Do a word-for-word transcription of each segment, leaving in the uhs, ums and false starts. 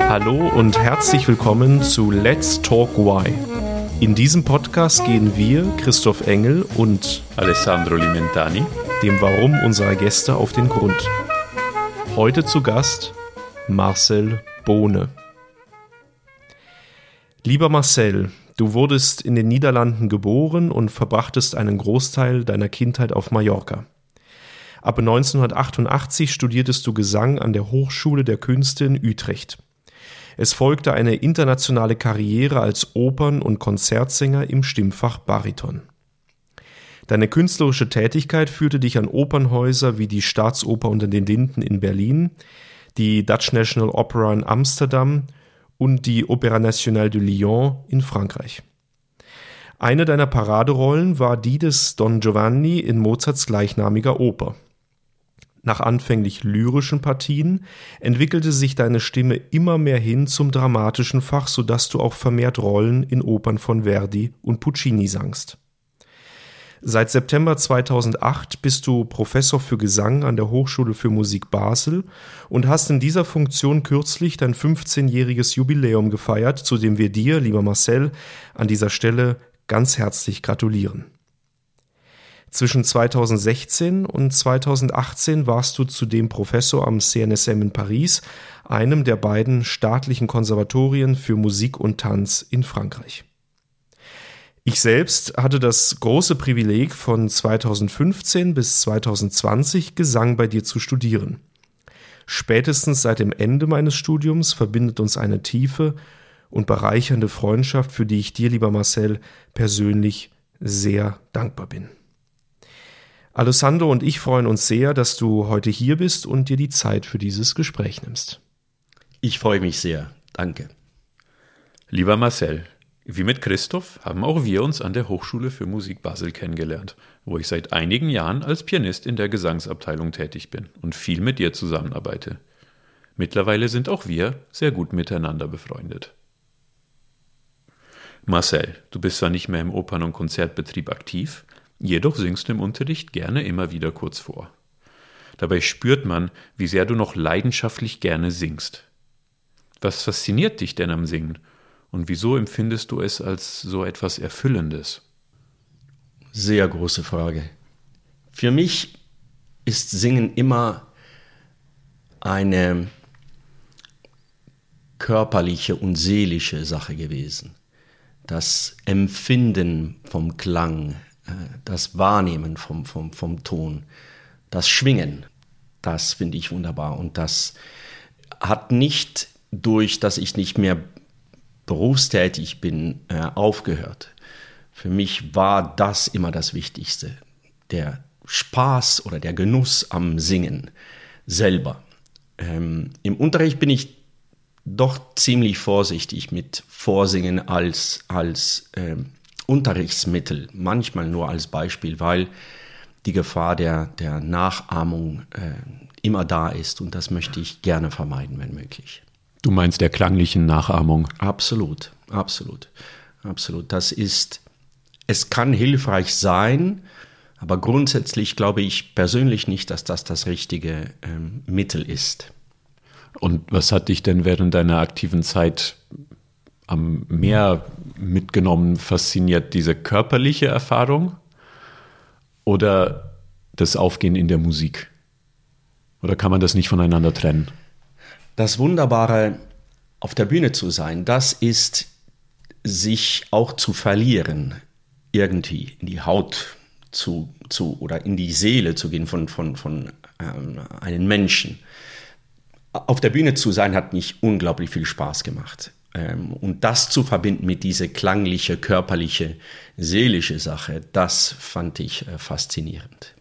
Hallo und herzlich willkommen zu Let's Talk Why. In diesem Podcast gehen wir, Christoph Engel und Alessandro Limentani, dem Warum unserer Gäste auf den Grund. Heute zu Gast Marcel Boone. Lieber Marcel, du wurdest in den Niederlanden geboren und verbrachtest einen Großteil deiner Kindheit auf Mallorca. Ab neunzehnhundertachtundachtzig studiertest du Gesang an der Hochschule der Künste in Utrecht. Es folgte eine internationale Karriere als Opern- und Konzertsänger im Stimmfach Bariton. Deine künstlerische Tätigkeit führte dich an Opernhäuser wie die Staatsoper unter den Linden in Berlin, die Dutch National Opera in Amsterdam und die Opéra Nationale de Lyon in Frankreich. Eine deiner Paraderollen war die des Don Giovanni in Mozarts gleichnamiger Oper. Nach anfänglich lyrischen Partien entwickelte sich deine Stimme immer mehr hin zum dramatischen Fach, sodass du auch vermehrt Rollen in Opern von Verdi und Puccini sangst. Seit September zweitausendacht bist du Professor für Gesang an der Hochschule für Musik Basel und hast in dieser Funktion kürzlich dein fünfzehnjähriges Jubiläum gefeiert, zu dem wir dir, lieber Marcel, an dieser Stelle ganz herzlich gratulieren. Zwischen zweitausendsechzehn und zweitausendachtzehn warst du zudem Professor am C N S M in Paris, einem der beiden staatlichen Konservatorien für Musik und Tanz in Frankreich. Ich selbst hatte das große Privileg, von zweitausendfünfzehn bis zweitausendzwanzig Gesang bei dir zu studieren. Spätestens seit dem Ende meines Studiums verbindet uns eine tiefe und bereichernde Freundschaft, für die ich dir, lieber Marcel, persönlich sehr dankbar bin. Alessandro und ich freuen uns sehr, dass du heute hier bist und dir die Zeit für dieses Gespräch nimmst. Ich freue mich sehr, danke. Lieber Marcel, wie mit Christoph haben auch wir uns an der Hochschule für Musik Basel kennengelernt, wo ich seit einigen Jahren als Pianist in der Gesangsabteilung tätig bin und viel mit dir zusammenarbeite. Mittlerweile sind auch wir sehr gut miteinander befreundet. Marcel, du bist zwar nicht mehr im Opern- und Konzertbetrieb aktiv, jedoch singst du im Unterricht gerne immer wieder kurz vor. Dabei spürt man, wie sehr du noch leidenschaftlich gerne singst. Was fasziniert dich denn am Singen? Und wieso empfindest du es als so etwas Erfüllendes? Sehr große Frage. Für mich ist Singen immer eine körperliche und seelische Sache gewesen. Das Empfinden vom Klang, das Wahrnehmen vom, vom, vom Ton, das Schwingen, das finde ich wunderbar. Und das hat nicht durch, dass ich nicht mehr berufstätig bin, äh, aufgehört. Für mich war das immer das Wichtigste. Der Spaß oder der Genuss am Singen selber. Ähm, im Unterricht bin ich doch ziemlich vorsichtig mit Vorsingen als, als äh, Unterrichtsmittel. Manchmal nur als Beispiel, weil die Gefahr der, der Nachahmung äh, immer da ist. Und das möchte ich gerne vermeiden, wenn möglich. Du meinst der klanglichen Nachahmung? Absolut, absolut, absolut. Das ist, es kann hilfreich sein, aber grundsätzlich glaube ich persönlich nicht, dass das das richtige ähm, Mittel ist. Und was hat dich denn während deiner aktiven Zeit am Meer mitgenommen, fasziniert? Diese körperliche Erfahrung oder das Aufgehen in der Musik? Oder kann man das nicht voneinander trennen? Das Wunderbare, auf der Bühne zu sein, das ist, sich auch zu verlieren, irgendwie in die Haut zu, zu oder in die Seele zu gehen von, von, von ähm, einem Menschen. Auf der Bühne zu sein, hat mich unglaublich viel Spaß gemacht. Ähm, und das zu verbinden mit dieser klangliche, körperliche, seelische Sache, das fand ich äh, faszinierend.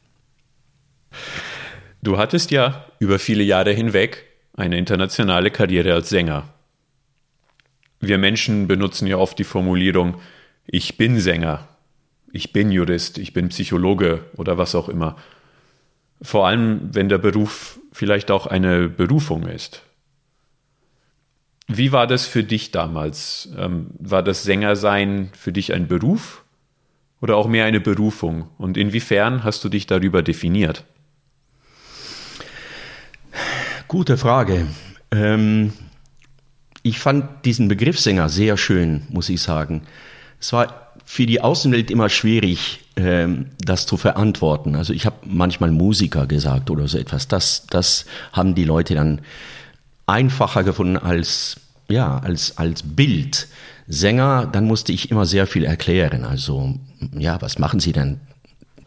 Du hattest ja über viele Jahre hinweg eine internationale Karriere als Sänger. Wir Menschen benutzen ja oft die Formulierung, ich bin Sänger, ich bin Jurist, ich bin Psychologe oder was auch immer. Vor allem, wenn der Beruf vielleicht auch eine Berufung ist. Wie war das für dich damals? War das Sängersein für dich ein Beruf oder auch mehr eine Berufung? Und inwiefern hast du dich darüber definiert? Gute Frage. Ähm, ich fand diesen Begriff Sänger sehr schön, muss ich sagen. Es war für die Außenwelt immer schwierig, ähm, das zu verantworten. Also ich habe manchmal Musiker gesagt oder so etwas. Das, das haben die Leute dann einfacher gefunden als, ja, als, als Bild. Sänger, dann musste ich immer sehr viel erklären. Also, ja, was machen Sie denn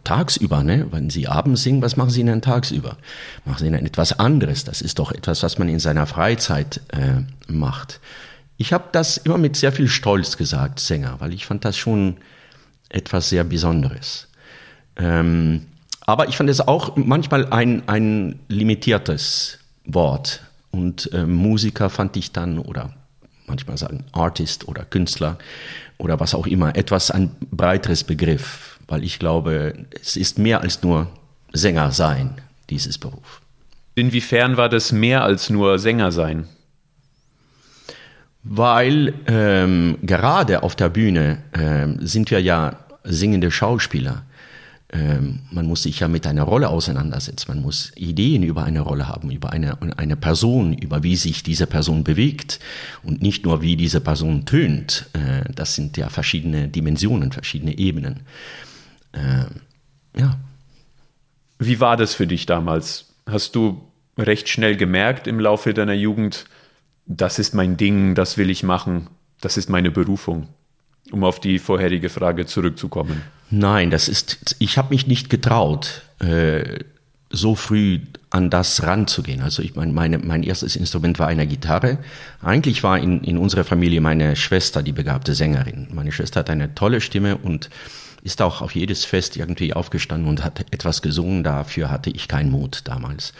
tagsüber, ne? Wenn Sie abends singen, was machen Sie denn tagsüber? Machen Sie denn etwas anderes? Das ist doch etwas, was man in seiner Freizeit äh, macht. Ich habe das immer mit sehr viel Stolz gesagt, Sänger, weil ich fand das schon etwas sehr Besonderes. Ähm, aber ich fand es auch manchmal ein, ein limitiertes Wort. Und äh, Musiker fand ich dann, oder manchmal sagen Artist oder Künstler oder was auch immer, etwas ein breiteres Begriff, weil ich glaube, es ist mehr als nur Sänger sein, dieses Beruf. Inwiefern war das mehr als nur Sänger sein? Weil ähm, gerade auf der Bühne ähm, sind wir ja singende Schauspieler. Ähm, man muss sich ja mit einer Rolle auseinandersetzen, man muss Ideen über eine Rolle haben, über eine, eine Person, über wie sich diese Person bewegt und nicht nur wie diese Person tönt. Äh, das sind ja verschiedene Dimensionen, verschiedene Ebenen. Ähm, ja. Wie war das für dich damals? Hast du recht schnell gemerkt im Laufe deiner Jugend, das ist mein Ding, das will ich machen, das ist meine Berufung? Um auf die vorherige Frage zurückzukommen. Nein, das ist, ich habe mich nicht getraut, äh, so früh an das ranzugehen. Also ich mein, meine, mein erstes Instrument war eine Gitarre. Eigentlich war in, in unserer Familie meine Schwester die begabte Sängerin. Meine Schwester hat eine tolle Stimme und ist auch auf jedes Fest irgendwie aufgestanden und hat etwas gesungen. Dafür hatte ich keinen Mut damals.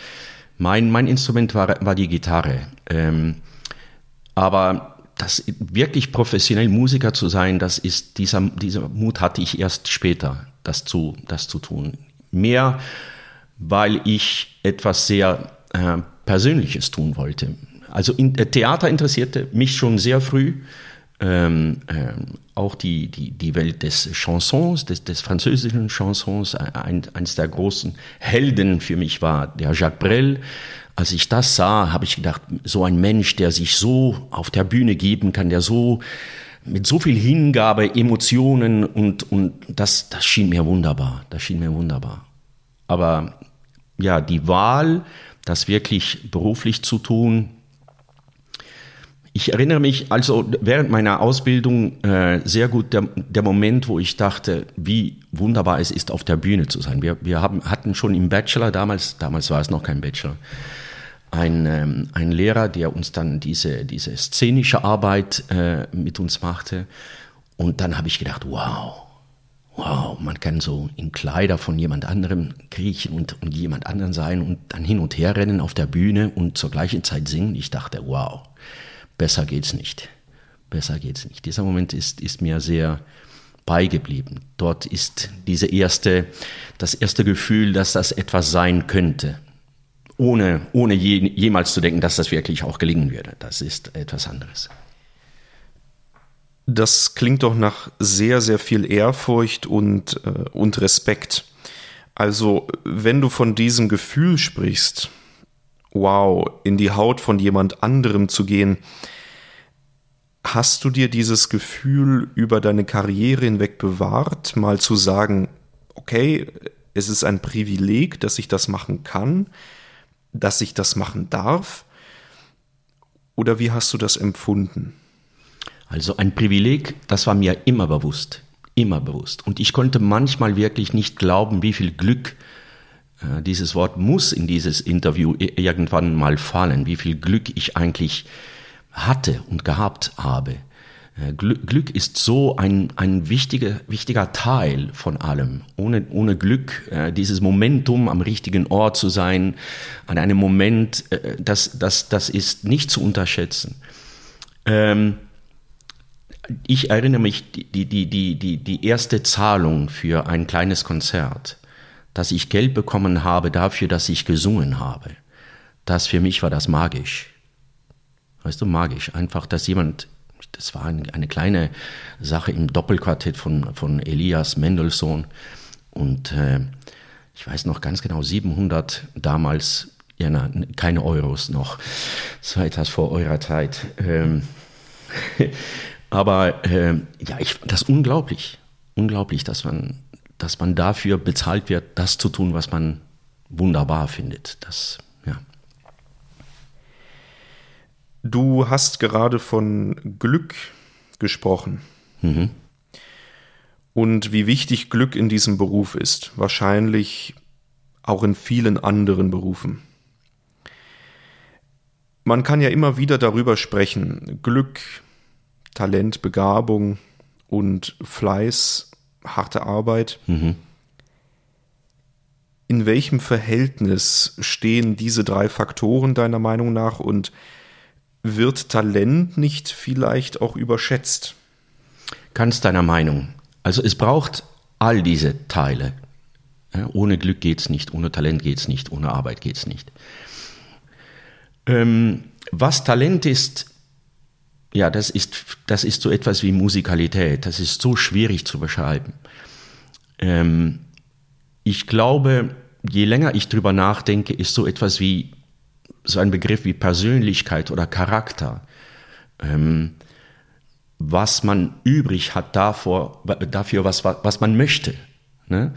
Mein, mein Instrument war, war die Gitarre. Ähm, aber Das, wirklich professionell Musiker zu sein, das ist, dieser, dieser Mut hatte ich erst später, das zu, das zu tun. Mehr, weil ich etwas sehr äh, Persönliches tun wollte. Also in, äh, Theater interessierte mich schon sehr früh, ähm, ähm, auch die, die, die Welt des Chansons, des, des französischen Chansons. Ein, eines der großen Helden für mich war der Jacques Brel. Als ich das sah, habe ich gedacht, so ein Mensch, der sich so auf der Bühne geben kann, der so mit so viel Hingabe, Emotionen und, und das, das schien mir wunderbar, das schien mir wunderbar. Aber ja, die Wahl, das wirklich beruflich zu tun, ich erinnere mich also während meiner Ausbildung äh, sehr gut der, der Moment, wo ich dachte, wie wunderbar es ist, auf der Bühne zu sein. Wir, wir haben, hatten schon im Bachelor, damals, damals war es noch kein Bachelor, ein, ähm, ein Lehrer, der uns dann diese, diese szenische Arbeit äh, mit uns machte. Und dann habe ich gedacht, wow, wow, man kann so in Kleider von jemand anderem kriechen und, und jemand anderen sein und dann hin und her rennen auf der Bühne und zur gleichen Zeit singen. Ich dachte, wow. Besser geht's nicht. Besser geht's nicht. Dieser Moment ist, ist mir sehr beigeblieben. Dort ist diese erste, das erste Gefühl, dass das etwas sein könnte, ohne, ohne je, jemals zu denken, dass das wirklich auch gelingen würde. Das ist etwas anderes. Das klingt doch nach sehr, sehr viel Ehrfurcht und, äh, und Respekt. Also, wenn du von diesem Gefühl sprichst, wow, in die Haut von jemand anderem zu gehen. Hast du dir dieses Gefühl über deine Karriere hinweg bewahrt, mal zu sagen, okay, es ist ein Privileg, dass ich das machen kann, dass ich das machen darf? Oder wie hast du das empfunden? Also ein Privileg, das war mir immer bewusst, immer bewusst. Und ich konnte manchmal wirklich nicht glauben, wie viel Glück dieses Wort muss in dieses Interview irgendwann mal fallen, wie viel Glück ich eigentlich hatte und gehabt habe. Glück ist so ein, ein wichtiger, wichtiger Teil von allem. Ohne, ohne Glück, dieses Momentum, am richtigen Ort zu sein, an einem Moment, das, das, das ist nicht zu unterschätzen. Ähm, ich erinnere mich, die, die, die, die, die erste Zahlung für ein kleines Konzert, dass ich Geld bekommen habe dafür, dass ich gesungen habe. Das für mich war das magisch. Weißt du, magisch. Einfach, dass jemand das war eine, eine kleine Sache im Doppelquartett von, von Elias Mendelssohn. Und äh, ich weiß noch ganz genau, siebenhundert damals, ja, na, keine Euros noch, das war etwas vor eurer Zeit. Ähm, aber äh, ja, ich, das ist unglaublich, unglaublich, dass man, dass man dafür bezahlt wird, das zu tun, was man wunderbar findet. Das, ja. Du hast gerade von Glück gesprochen. Mhm. Und wie wichtig Glück in diesem Beruf ist, wahrscheinlich auch in vielen anderen Berufen. Man kann ja immer wieder darüber sprechen. Glück, Talent, Begabung und Fleiß, harte Arbeit. Mhm. In welchem Verhältnis stehen diese drei Faktoren deiner Meinung nach und wird Talent nicht vielleicht auch überschätzt? Ganz deiner Meinung. Also es braucht all diese Teile. Ja, ohne Glück geht's nicht, ohne Talent geht's nicht, ohne Arbeit geht's nicht. Ähm, was Talent ist, ja, das ist, das ist so etwas wie Musikalität. Das ist so schwierig zu beschreiben. Ähm, ich glaube, je länger ich drüber nachdenke, ist so etwas wie, so ein Begriff wie Persönlichkeit oder Charakter. Ähm, was man übrig hat davor, dafür, was, was man möchte. Ne?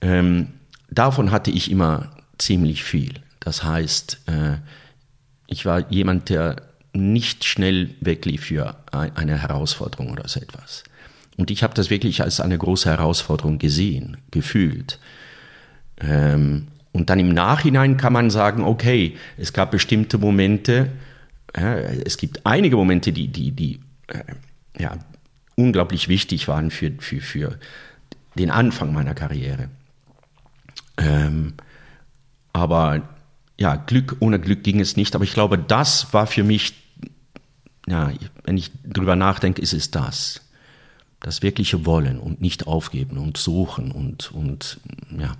Ähm, davon hatte ich immer ziemlich viel. Das heißt, äh, ich war jemand, der nicht schnell weglief für eine Herausforderung oder so etwas. Und ich habe das wirklich als eine große Herausforderung gesehen, gefühlt. Ähm, und dann im Nachhinein kann man sagen, okay, es gab bestimmte Momente, äh, es gibt einige Momente, die, die, die äh, ja, unglaublich wichtig waren für, für, für den Anfang meiner Karriere. Ähm, aber ja, Glück, ohne Glück ging es nicht. Aber ich glaube, das war für mich, ja, wenn ich drüber nachdenke, ist es das. Das wirkliche Wollen und nicht aufgeben und suchen und, und ja.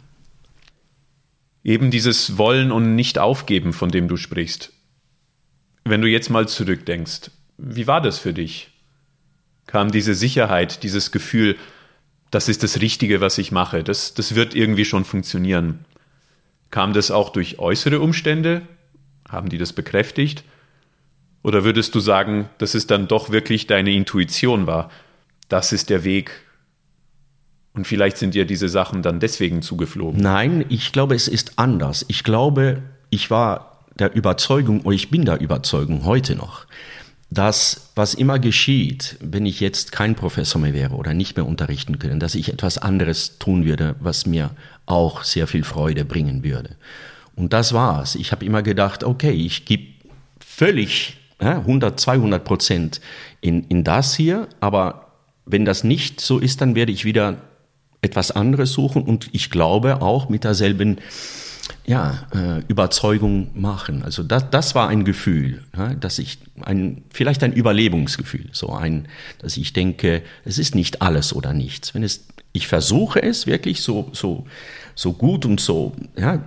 Eben dieses Wollen und nicht aufgeben, von dem du sprichst. Wenn du jetzt mal zurückdenkst, wie war das für dich? Kam diese Sicherheit, dieses Gefühl, das ist das Richtige, was ich mache, das, das wird irgendwie schon funktionieren. Kam das auch durch äußere Umstände? Haben die das bekräftigt? Oder würdest du sagen, dass es dann doch wirklich deine Intuition war? Das ist der Weg. Und vielleicht sind dir diese Sachen dann deswegen zugeflogen. Nein, ich glaube, es ist anders. Ich glaube, ich war der Überzeugung, oder ich bin der Überzeugung heute noch, dass was immer geschieht, wenn ich jetzt kein Professor mehr wäre oder nicht mehr unterrichten könnte, dass ich etwas anderes tun würde, was mir auch sehr viel Freude bringen würde. Und das war's. Ich habe immer gedacht, okay, ich gebe völlig ja, hundert, zweihundert Prozent in, in das hier, aber wenn das nicht so ist, dann werde ich wieder etwas anderes suchen und ich glaube auch mit derselben ja, äh, Überzeugung machen. Also das, das war ein Gefühl, ja, dass ich ein, vielleicht ein Überlebensgefühl, so ein, dass ich denke, es ist nicht alles oder nichts. Wenn es, ich versuche es wirklich so, so, so gut und so, ja,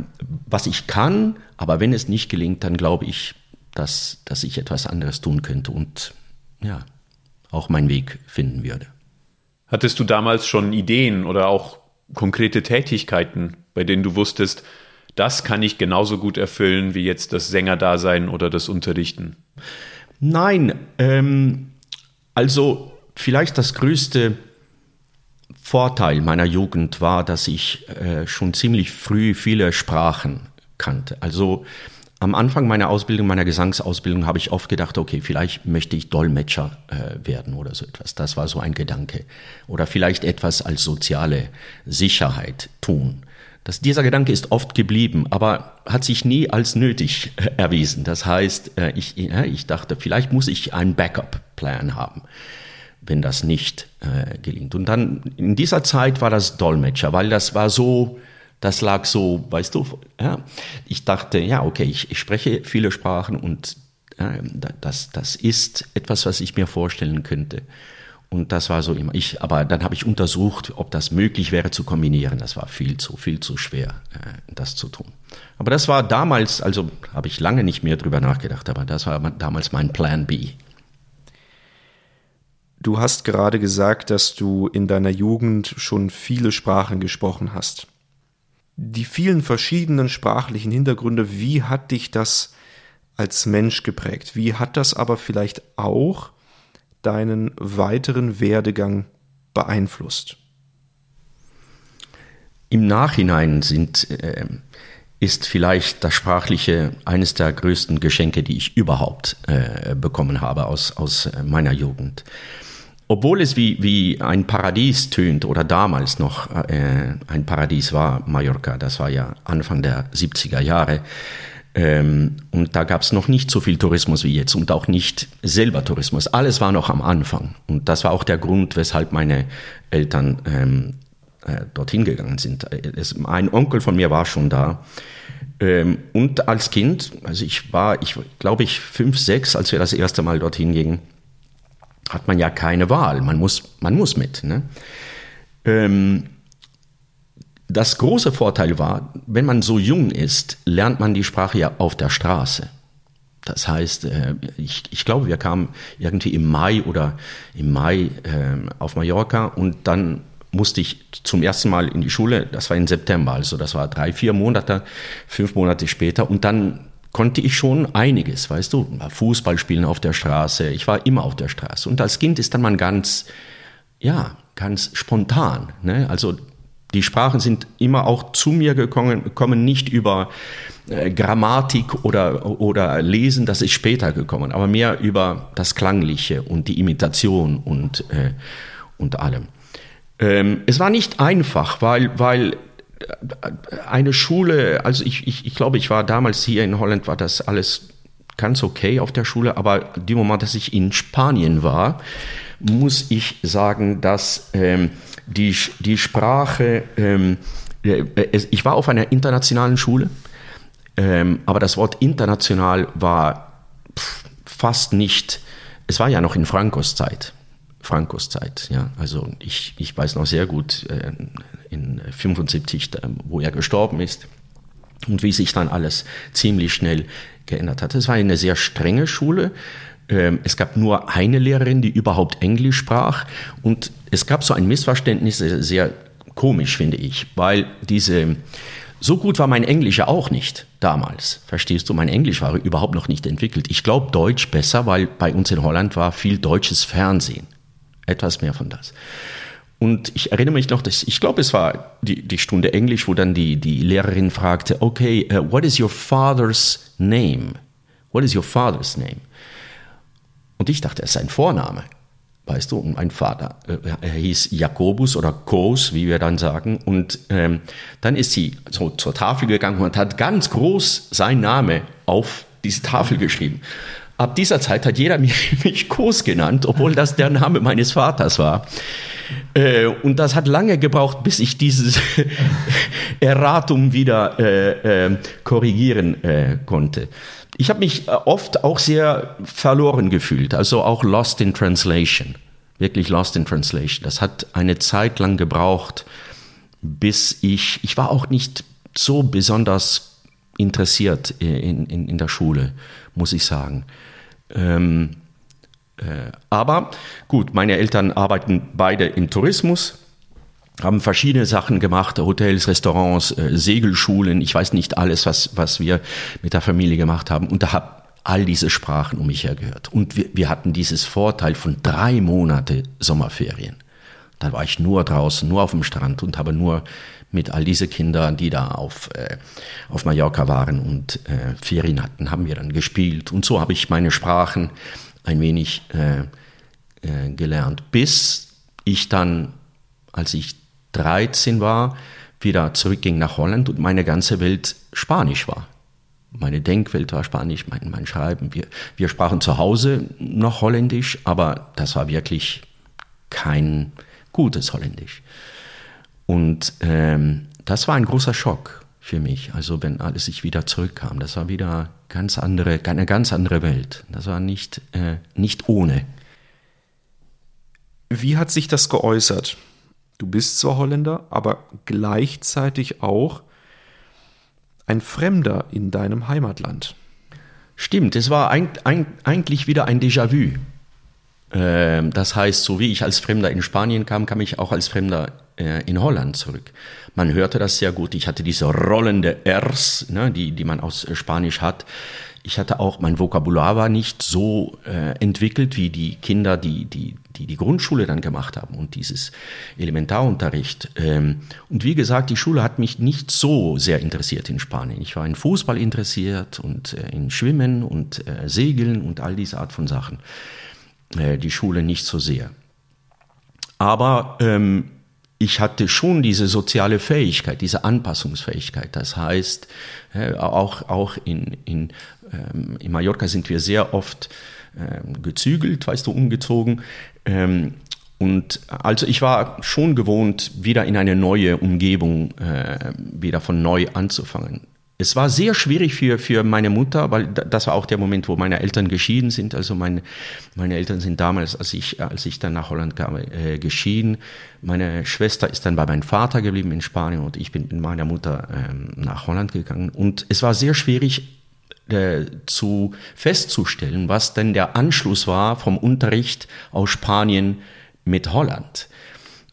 was ich kann, aber wenn es nicht gelingt, dann glaube ich, dass, dass ich etwas anderes tun könnte und ja, auch meinen Weg finden würde. Hattest du damals schon Ideen oder auch konkrete Tätigkeiten, bei denen du wusstest, das kann ich genauso gut erfüllen wie jetzt das Sängerdasein oder das Unterrichten? Nein, ähm, also vielleicht das größte Vorteil meiner Jugend war, dass ich äh, schon ziemlich früh viele Sprachen kannte. Also am Anfang meiner Ausbildung, meiner Gesangsausbildung, habe ich oft gedacht, okay, vielleicht möchte ich Dolmetscher äh, werden oder so etwas. Das war so ein Gedanke. Oder vielleicht etwas als soziale Sicherheit tun. Das, dieser Gedanke ist oft geblieben, aber hat sich nie als nötig äh, erwiesen. Das heißt, äh, ich, äh, ich dachte, vielleicht muss ich einen Backup-Plan haben, wenn das nicht äh, gelingt. Und dann in dieser Zeit war das Dolmetscher, weil das war so, das lag so, weißt du, ja, ich dachte, ja, okay, ich, ich spreche viele Sprachen und äh, das, das ist etwas, was ich mir vorstellen könnte. Und das war so immer. Ich, aber dann habe ich untersucht, ob das möglich wäre zu kombinieren. Das war viel zu, viel zu schwer, das zu tun. Aber das war damals, also habe ich lange nicht mehr drüber nachgedacht, aber das war damals mein Plan B. Du hast gerade gesagt, dass du in deiner Jugend schon viele Sprachen gesprochen hast. Die vielen verschiedenen sprachlichen Hintergründe, wie hat dich das als Mensch geprägt? Wie hat das aber vielleicht auch deinen weiteren Werdegang beeinflusst? Im Nachhinein sind, äh, ist vielleicht das Sprachliche eines der größten Geschenke, die ich überhaupt äh, bekommen habe aus, aus meiner Jugend. Obwohl es wie, wie ein Paradies tönt oder damals noch äh, ein Paradies war, Mallorca, das war ja Anfang der siebziger Jahre, ähm, und da gab es noch nicht so viel Tourismus wie jetzt und auch nicht selber Tourismus. Alles war noch am Anfang und das war auch der Grund, weshalb meine Eltern ähm, äh, dorthin gegangen sind. Es, ein Onkel von mir war schon da. Ähm, und als Kind, also ich war, ich glaube ich fünf, sechs, als wir das erste Mal dorthin gingen, hat man ja keine Wahl, man muss, man muss mit. Ne? Ähm, das große Vorteil war, wenn man so jung ist, lernt man die Sprache ja auf der Straße. Das heißt, äh, ich, ich glaube, wir kamen irgendwie im Mai oder im Mai äh, auf Mallorca und dann musste ich zum ersten Mal in die Schule, das war im September, also das war drei, vier Monate, fünf Monate später und dann konnte ich schon einiges, weißt du, Fußball spielen auf der Straße, ich war immer auf der Straße. Und als Kind ist dann man ganz, ja, ganz spontan, ne? Also die Sprachen sind immer auch zu mir gekommen, kommen nicht über äh, Grammatik oder, oder Lesen, das ist später gekommen, aber mehr über das Klangliche und die Imitation und, äh, und allem. Ähm, es war nicht einfach, weil, weil, eine Schule, also ich, ich, ich glaube, ich war damals hier in Holland, war das alles ganz okay auf der Schule, aber dem Moment, dass ich in Spanien war, muss ich sagen, dass ähm, die, die Sprache, ähm, ich war auf einer internationalen Schule, ähm, aber das Wort international war fast nicht, es war ja noch in Francos Zeit. Francos Zeit, ja, also ich, ich weiß noch sehr gut äh, in fünfundsiebzig, da, wo er gestorben ist und wie sich dann alles ziemlich schnell geändert hat. Es war eine sehr strenge Schule, ähm, es gab nur eine Lehrerin, die überhaupt Englisch sprach und es gab so ein Missverständnis, sehr komisch finde ich, weil diese, so gut war mein Englisch ja auch nicht damals, verstehst du, mein Englisch war überhaupt noch nicht entwickelt. Ich glaube Deutsch besser, weil bei uns in Holland war viel deutsches Fernsehen. Etwas mehr von das. Und ich erinnere mich noch, dass ich glaube, es war die, die Stunde Englisch, wo dann die, die Lehrerin fragte, okay, uh, what is your father's name? What is your father's name? Und ich dachte, es ist ein Vorname, weißt du, und mein Vater, er hieß Jakobus oder Kos, wie wir dann sagen. Und ähm, dann ist sie so zur Tafel gegangen und hat ganz groß seinen Namen auf diese Tafel geschrieben. Ab dieser Zeit hat jeder mich, mich Kos genannt, obwohl das der Name meines Vaters war. Äh, und das hat lange gebraucht, bis ich dieses Erratum wieder äh, äh, korrigieren äh, konnte. Ich habe mich oft auch sehr verloren gefühlt, also auch lost in translation, wirklich lost in translation. Das hat eine Zeit lang gebraucht, bis ich, ich war auch nicht so besonders interessiert in, in, in der Schule, muss ich sagen. Ähm, äh, aber gut, meine Eltern arbeiten beide im Tourismus, haben verschiedene Sachen gemacht, Hotels, Restaurants, äh, Segelschulen, ich weiß nicht alles, was, was wir mit der Familie gemacht haben. Und da habe ich all diese Sprachen um mich her gehört. Und wir, wir hatten dieses Vorteil von drei Monate Sommerferien. Dann war ich nur draußen, nur auf dem Strand und habe nur mit all diese Kinder, die da auf, äh, auf Mallorca waren und äh, Ferien hatten, haben wir dann gespielt. Und so habe ich meine Sprachen ein wenig äh, äh, gelernt, bis ich dann, als ich dreizehn war, wieder zurückging nach Holland und meine ganze Welt Spanisch war. Meine Denkwelt war Spanisch, mein, mein Schreiben. Wir, wir sprachen zu Hause noch Holländisch, aber das war wirklich kein gutes Holländisch. Und ähm, das war ein großer Schock für mich, also wenn alles ich wieder zurückkam. Das war wieder ganz andere, eine ganz andere Welt. Das war nicht, äh, nicht ohne. Wie hat sich das geäußert? Du bist zwar Holländer, aber gleichzeitig auch ein Fremder in deinem Heimatland. Stimmt, es war ein, ein, eigentlich wieder ein Déjà-vu. Das heißt, so wie ich als Fremder in Spanien kam, kam ich auch als Fremder in Holland zurück. Man hörte das sehr gut. Ich hatte diese rollende Rs, ne, die, die man aus Spanisch hat. Ich hatte auch, mein Vokabular war nicht so äh, entwickelt wie die Kinder, die, die die die Grundschule dann gemacht haben und dieses Elementarunterricht. Ähm, und wie gesagt, die Schule hat mich nicht so sehr interessiert in Spanien. Ich war in Fußball interessiert und äh, in Schwimmen und äh, Segeln und all diese Art von Sachen. Äh, die Schule nicht so sehr. Aber ähm, ich hatte schon diese soziale Fähigkeit, diese Anpassungsfähigkeit. Das heißt, auch, auch in, in, in Mallorca sind wir sehr oft gezügelt, weißt du, umgezogen. Und also ich war schon gewohnt, wieder in eine neue Umgebung, wieder von neu anzufangen. Es war sehr schwierig für, für meine Mutter, weil das war auch der Moment, wo meine Eltern geschieden sind. Also meine, meine Eltern sind damals, als ich, als ich dann nach Holland kam, äh, geschieden. Meine Schwester ist dann bei meinem Vater geblieben in Spanien und ich bin mit meiner Mutter ähm, nach Holland gegangen. Und es war sehr schwierig äh, zu festzustellen, was denn der Anschluss war vom Unterricht aus Spanien mit Holland.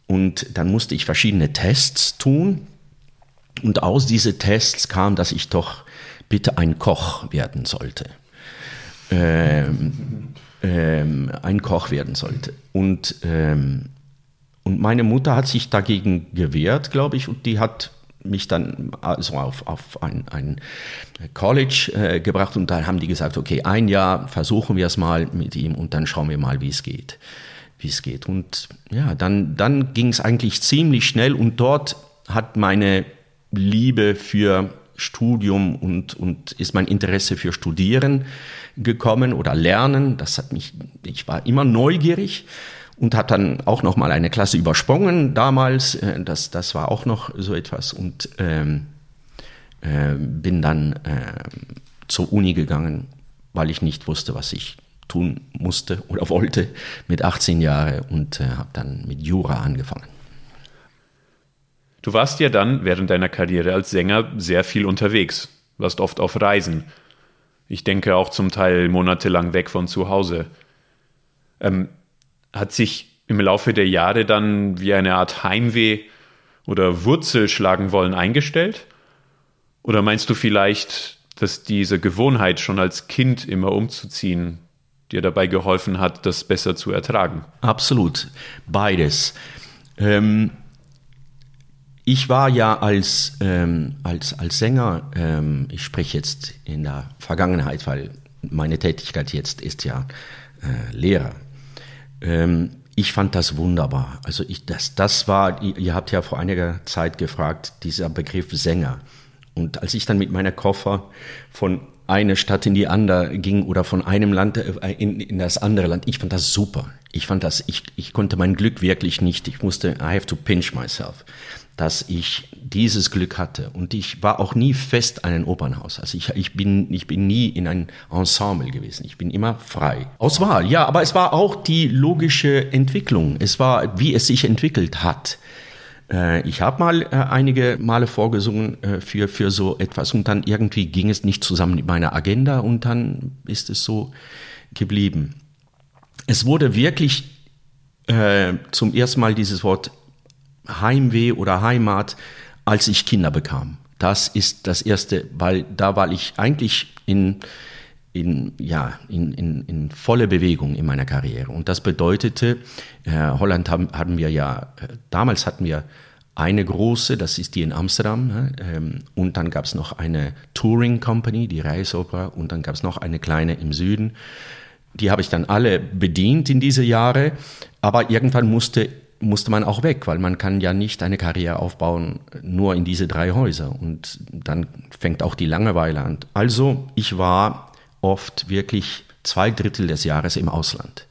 Und dann musste ich verschiedene Tests tun. Und aus diesen Tests kam, dass ich doch bitte ein Koch werden sollte. Ähm, ähm, ein Koch werden sollte. Und, ähm, und meine Mutter hat sich dagegen gewehrt, glaube ich, und die hat mich dann also auf, auf ein, ein College äh, gebracht und dann haben die gesagt, okay, ein Jahr versuchen wir es mal mit ihm und dann schauen wir mal, wie es geht. Wie es geht. Und ja, dann, dann ging es eigentlich ziemlich schnell und dort hat meine Liebe für Studium und, und ist mein Interesse für Studieren gekommen oder Lernen. Das hat mich, ich war immer neugierig und habe dann auch noch mal eine Klasse übersprungen damals. Das, das war auch noch so etwas und ähm, äh, bin dann äh, zur Uni gegangen, weil ich nicht wusste, was ich tun musste oder wollte mit achtzehn Jahren und äh, habe dann mit Jura angefangen. Du warst ja dann während deiner Karriere als Sänger sehr viel unterwegs, warst oft auf Reisen. Ich denke auch zum Teil monatelang weg von zu Hause. Ähm, hat sich im Laufe der Jahre dann wie eine Art Heimweh oder Wurzel schlagen wollen eingestellt? Oder meinst du vielleicht, dass diese Gewohnheit, schon als Kind immer umzuziehen, dir dabei geholfen hat, das besser zu ertragen? Absolut, beides. Ähm Ich war ja als, ähm, als, als Sänger, ähm, ich spreche jetzt in der Vergangenheit, weil meine Tätigkeit jetzt ist ja äh, Lehrer. Ähm, ich fand das wunderbar. Also ich, das, das war, ihr, ihr habt ja vor einiger Zeit gefragt, dieser Begriff Sänger. Und als ich dann mit meiner Koffer von einer Stadt in die andere ging oder von einem Land in, in das andere Land, ich fand das super. Ich fand das, ich, ich konnte mein Glück wirklich nicht. Ich musste, I have to pinch myself, dass ich dieses Glück hatte. Und ich war auch nie fest an einem Opernhaus. Also ich, ich, bin, ich bin nie in einem Ensemble gewesen. Ich bin immer frei. Auswahl, ja, aber es war auch die logische Entwicklung. Es war, wie es sich entwickelt hat. Ich habe mal einige Male vorgesungen für, für so etwas und dann irgendwie ging es nicht zusammen mit meiner Agenda und dann ist es so geblieben. Es wurde wirklich äh, zum ersten Mal dieses Wort Heimweh oder Heimat, als ich Kinder bekam. Das ist das Erste, weil da war ich eigentlich in, in, ja, in, in, in volle Bewegung in meiner Karriere. Und das bedeutete, äh, Holland haben, haben wir ja, äh, damals hatten wir eine große, das ist die in Amsterdam, ne? ähm, und dann gab es noch eine Touring Company, die Reisoper, und dann gab es noch eine kleine im Süden. Die habe ich dann alle bedient in diese Jahre, aber irgendwann musste musste man auch weg, weil man kann ja nicht eine Karriere aufbauen, nur in diese drei Häuser. Und dann fängt auch die Langeweile an. Also ich war oft wirklich zwei Drittel des Jahres im Ausland.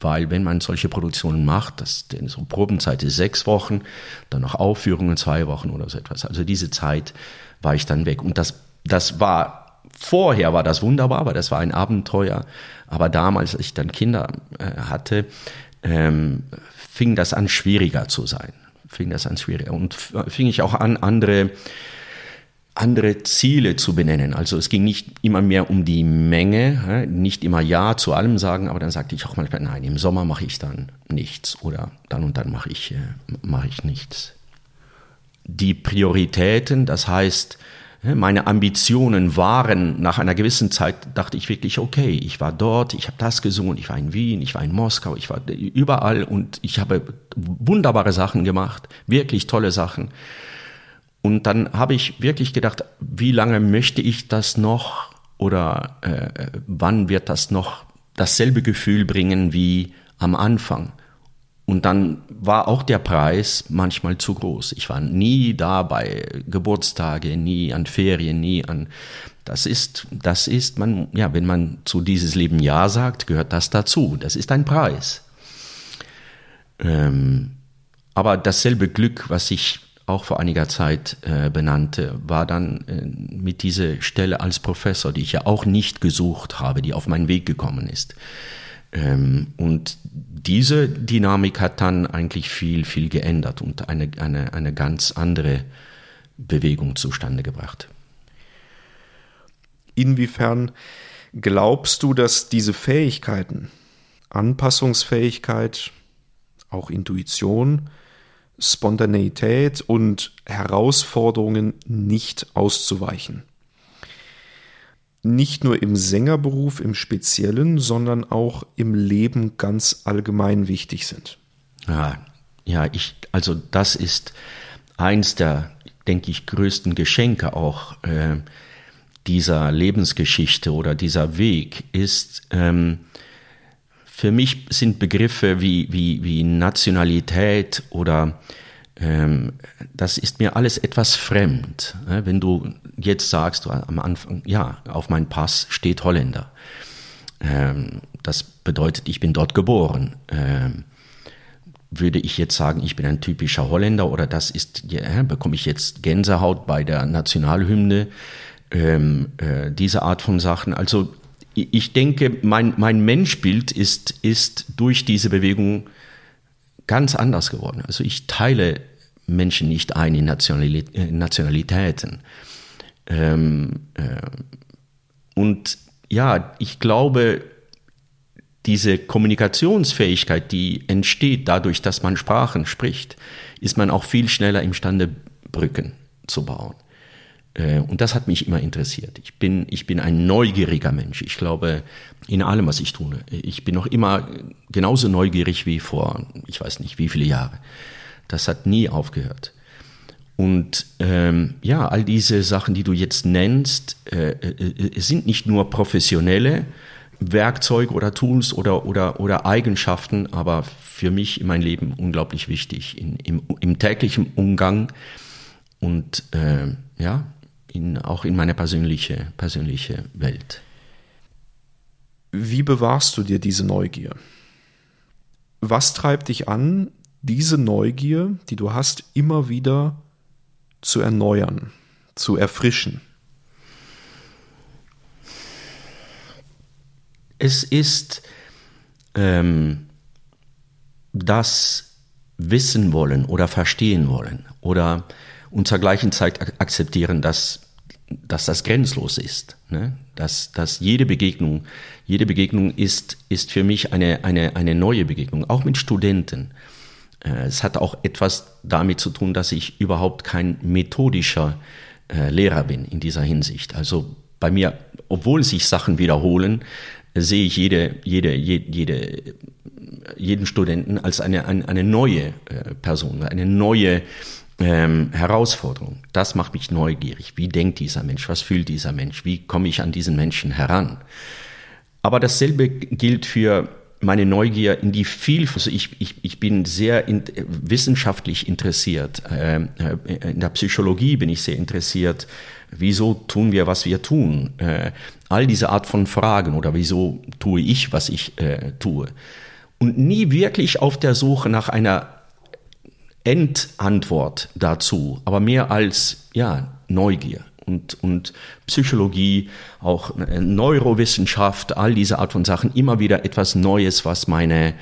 Weil wenn man solche Produktionen macht, das, so Probenzeit ist sechs Wochen, dann noch Aufführungen zwei Wochen oder so etwas. Also diese Zeit war ich dann weg. Und das, das war... Vorher war das wunderbar, aber das war ein Abenteuer. Aber damals, als ich dann Kinder äh, hatte, ähm, fing das an, schwieriger zu sein. Fing das an, schwieriger. Und f- fing ich auch an, andere andere Ziele zu benennen. Also es ging nicht immer mehr um die Menge, nicht immer Ja zu allem sagen, aber dann sagte ich auch manchmal, nein, im Sommer mache ich dann nichts oder dann und dann mache ich, mache ich nichts. Die Prioritäten, das heißt, meine Ambitionen waren, nach einer gewissen Zeit dachte ich wirklich, okay, ich war dort, ich habe das gesungen, ich war in Wien, ich war in Moskau, ich war überall und ich habe wunderbare Sachen gemacht, wirklich tolle Sachen. Und dann habe ich wirklich gedacht, wie lange möchte ich das noch oder äh, wann wird das noch dasselbe Gefühl bringen wie am Anfang? Und dann war auch der Preis manchmal zu groß. Ich war nie da bei Geburtstage, nie an Ferien, nie an. Das ist, das ist, man, ja, wenn man zu dieses Leben Ja sagt, gehört das dazu. Das ist ein Preis. Ähm, aber dasselbe Glück, was ich auch vor einiger Zeit äh, benannte, war dann äh, mit dieser Stelle als Professor, die ich ja auch nicht gesucht habe, die auf meinen Weg gekommen ist. Und diese Dynamik hat dann eigentlich viel, viel geändert und eine, eine, eine ganz andere Bewegung zustande gebracht. Inwiefern glaubst du, dass diese Fähigkeiten, Anpassungsfähigkeit, auch Intuition, Spontaneität und Herausforderungen nicht auszuweichen, nicht nur im Sängerberuf im Speziellen, sondern auch im Leben ganz allgemein wichtig sind? Ja, ja ich, also das ist eins der, denke ich, größten Geschenke auch äh, dieser Lebensgeschichte oder dieser Weg ist, ähm, für mich sind Begriffe wie, wie, wie Nationalität oder das ist mir alles etwas fremd. Wenn du jetzt sagst, am Anfang, ja, auf meinem Pass steht Holländer. Das bedeutet, ich bin dort geboren. Würde ich jetzt sagen, ich bin ein typischer Holländer oder das ist, ja, bekomme ich jetzt Gänsehaut bei der Nationalhymne? Diese Art von Sachen. Also ich denke, mein, mein Menschbild ist, ist durch diese Bewegung ganz anders geworden. Also ich teile Menschen nicht ein in Nationalitäten. Ähm, äh, und ja, ich glaube, diese Kommunikationsfähigkeit, die entsteht dadurch, dass man Sprachen spricht, ist man auch viel schneller imstande, Brücken zu bauen. Äh, und das hat mich immer interessiert. Ich bin, ich bin ein neugieriger Mensch. Ich glaube, in allem, was ich tue. Ich bin noch immer genauso neugierig wie vor, ich weiß nicht, wie viele Jahre. Das hat nie aufgehört. Und ähm, ja, all diese Sachen, die du jetzt nennst, äh, äh, sind nicht nur professionelle Werkzeuge oder Tools oder, oder, oder Eigenschaften, aber für mich in meinem Leben unglaublich wichtig, in, im, im täglichen Umgang und äh, ja, in, auch in meiner persönliche, persönliche Welt. Wie bewahrst du dir diese Neugier? Was treibt dich an, diese Neugier, die du hast, immer wieder zu erneuern, zu erfrischen? Es ist ähm, das Wissen wollen oder verstehen wollen oder und zur gleichen Zeit akzeptieren, dass dass das grenzlos ist, ne? dass, dass jede Begegnung, jede Begegnung ist, ist für mich eine, eine, eine neue Begegnung, auch mit Studenten. Es hat auch etwas damit zu tun, dass ich überhaupt kein methodischer Lehrer bin in dieser Hinsicht. Also bei mir, obwohl sich Sachen wiederholen, sehe ich jede, jede, jede, jeden Studenten als eine, eine, eine neue Person, eine neue Ähm, Herausforderung. Das macht mich neugierig. Wie denkt dieser Mensch? Was fühlt dieser Mensch? Wie komme ich an diesen Menschen heran? Aber dasselbe gilt für meine Neugier in die Vielfalt. Also ich, ich, ich bin sehr in, wissenschaftlich interessiert. Ähm, in der Psychologie bin ich sehr interessiert. Wieso tun wir, was wir tun? Äh, all diese Art von Fragen oder wieso tue ich, was ich äh, tue? Und nie wirklich auf der Suche nach einer Endantwort dazu, aber mehr als ja, Neugier und, und Psychologie, auch Neurowissenschaft, all diese Art von Sachen, immer wieder etwas Neues, was meine,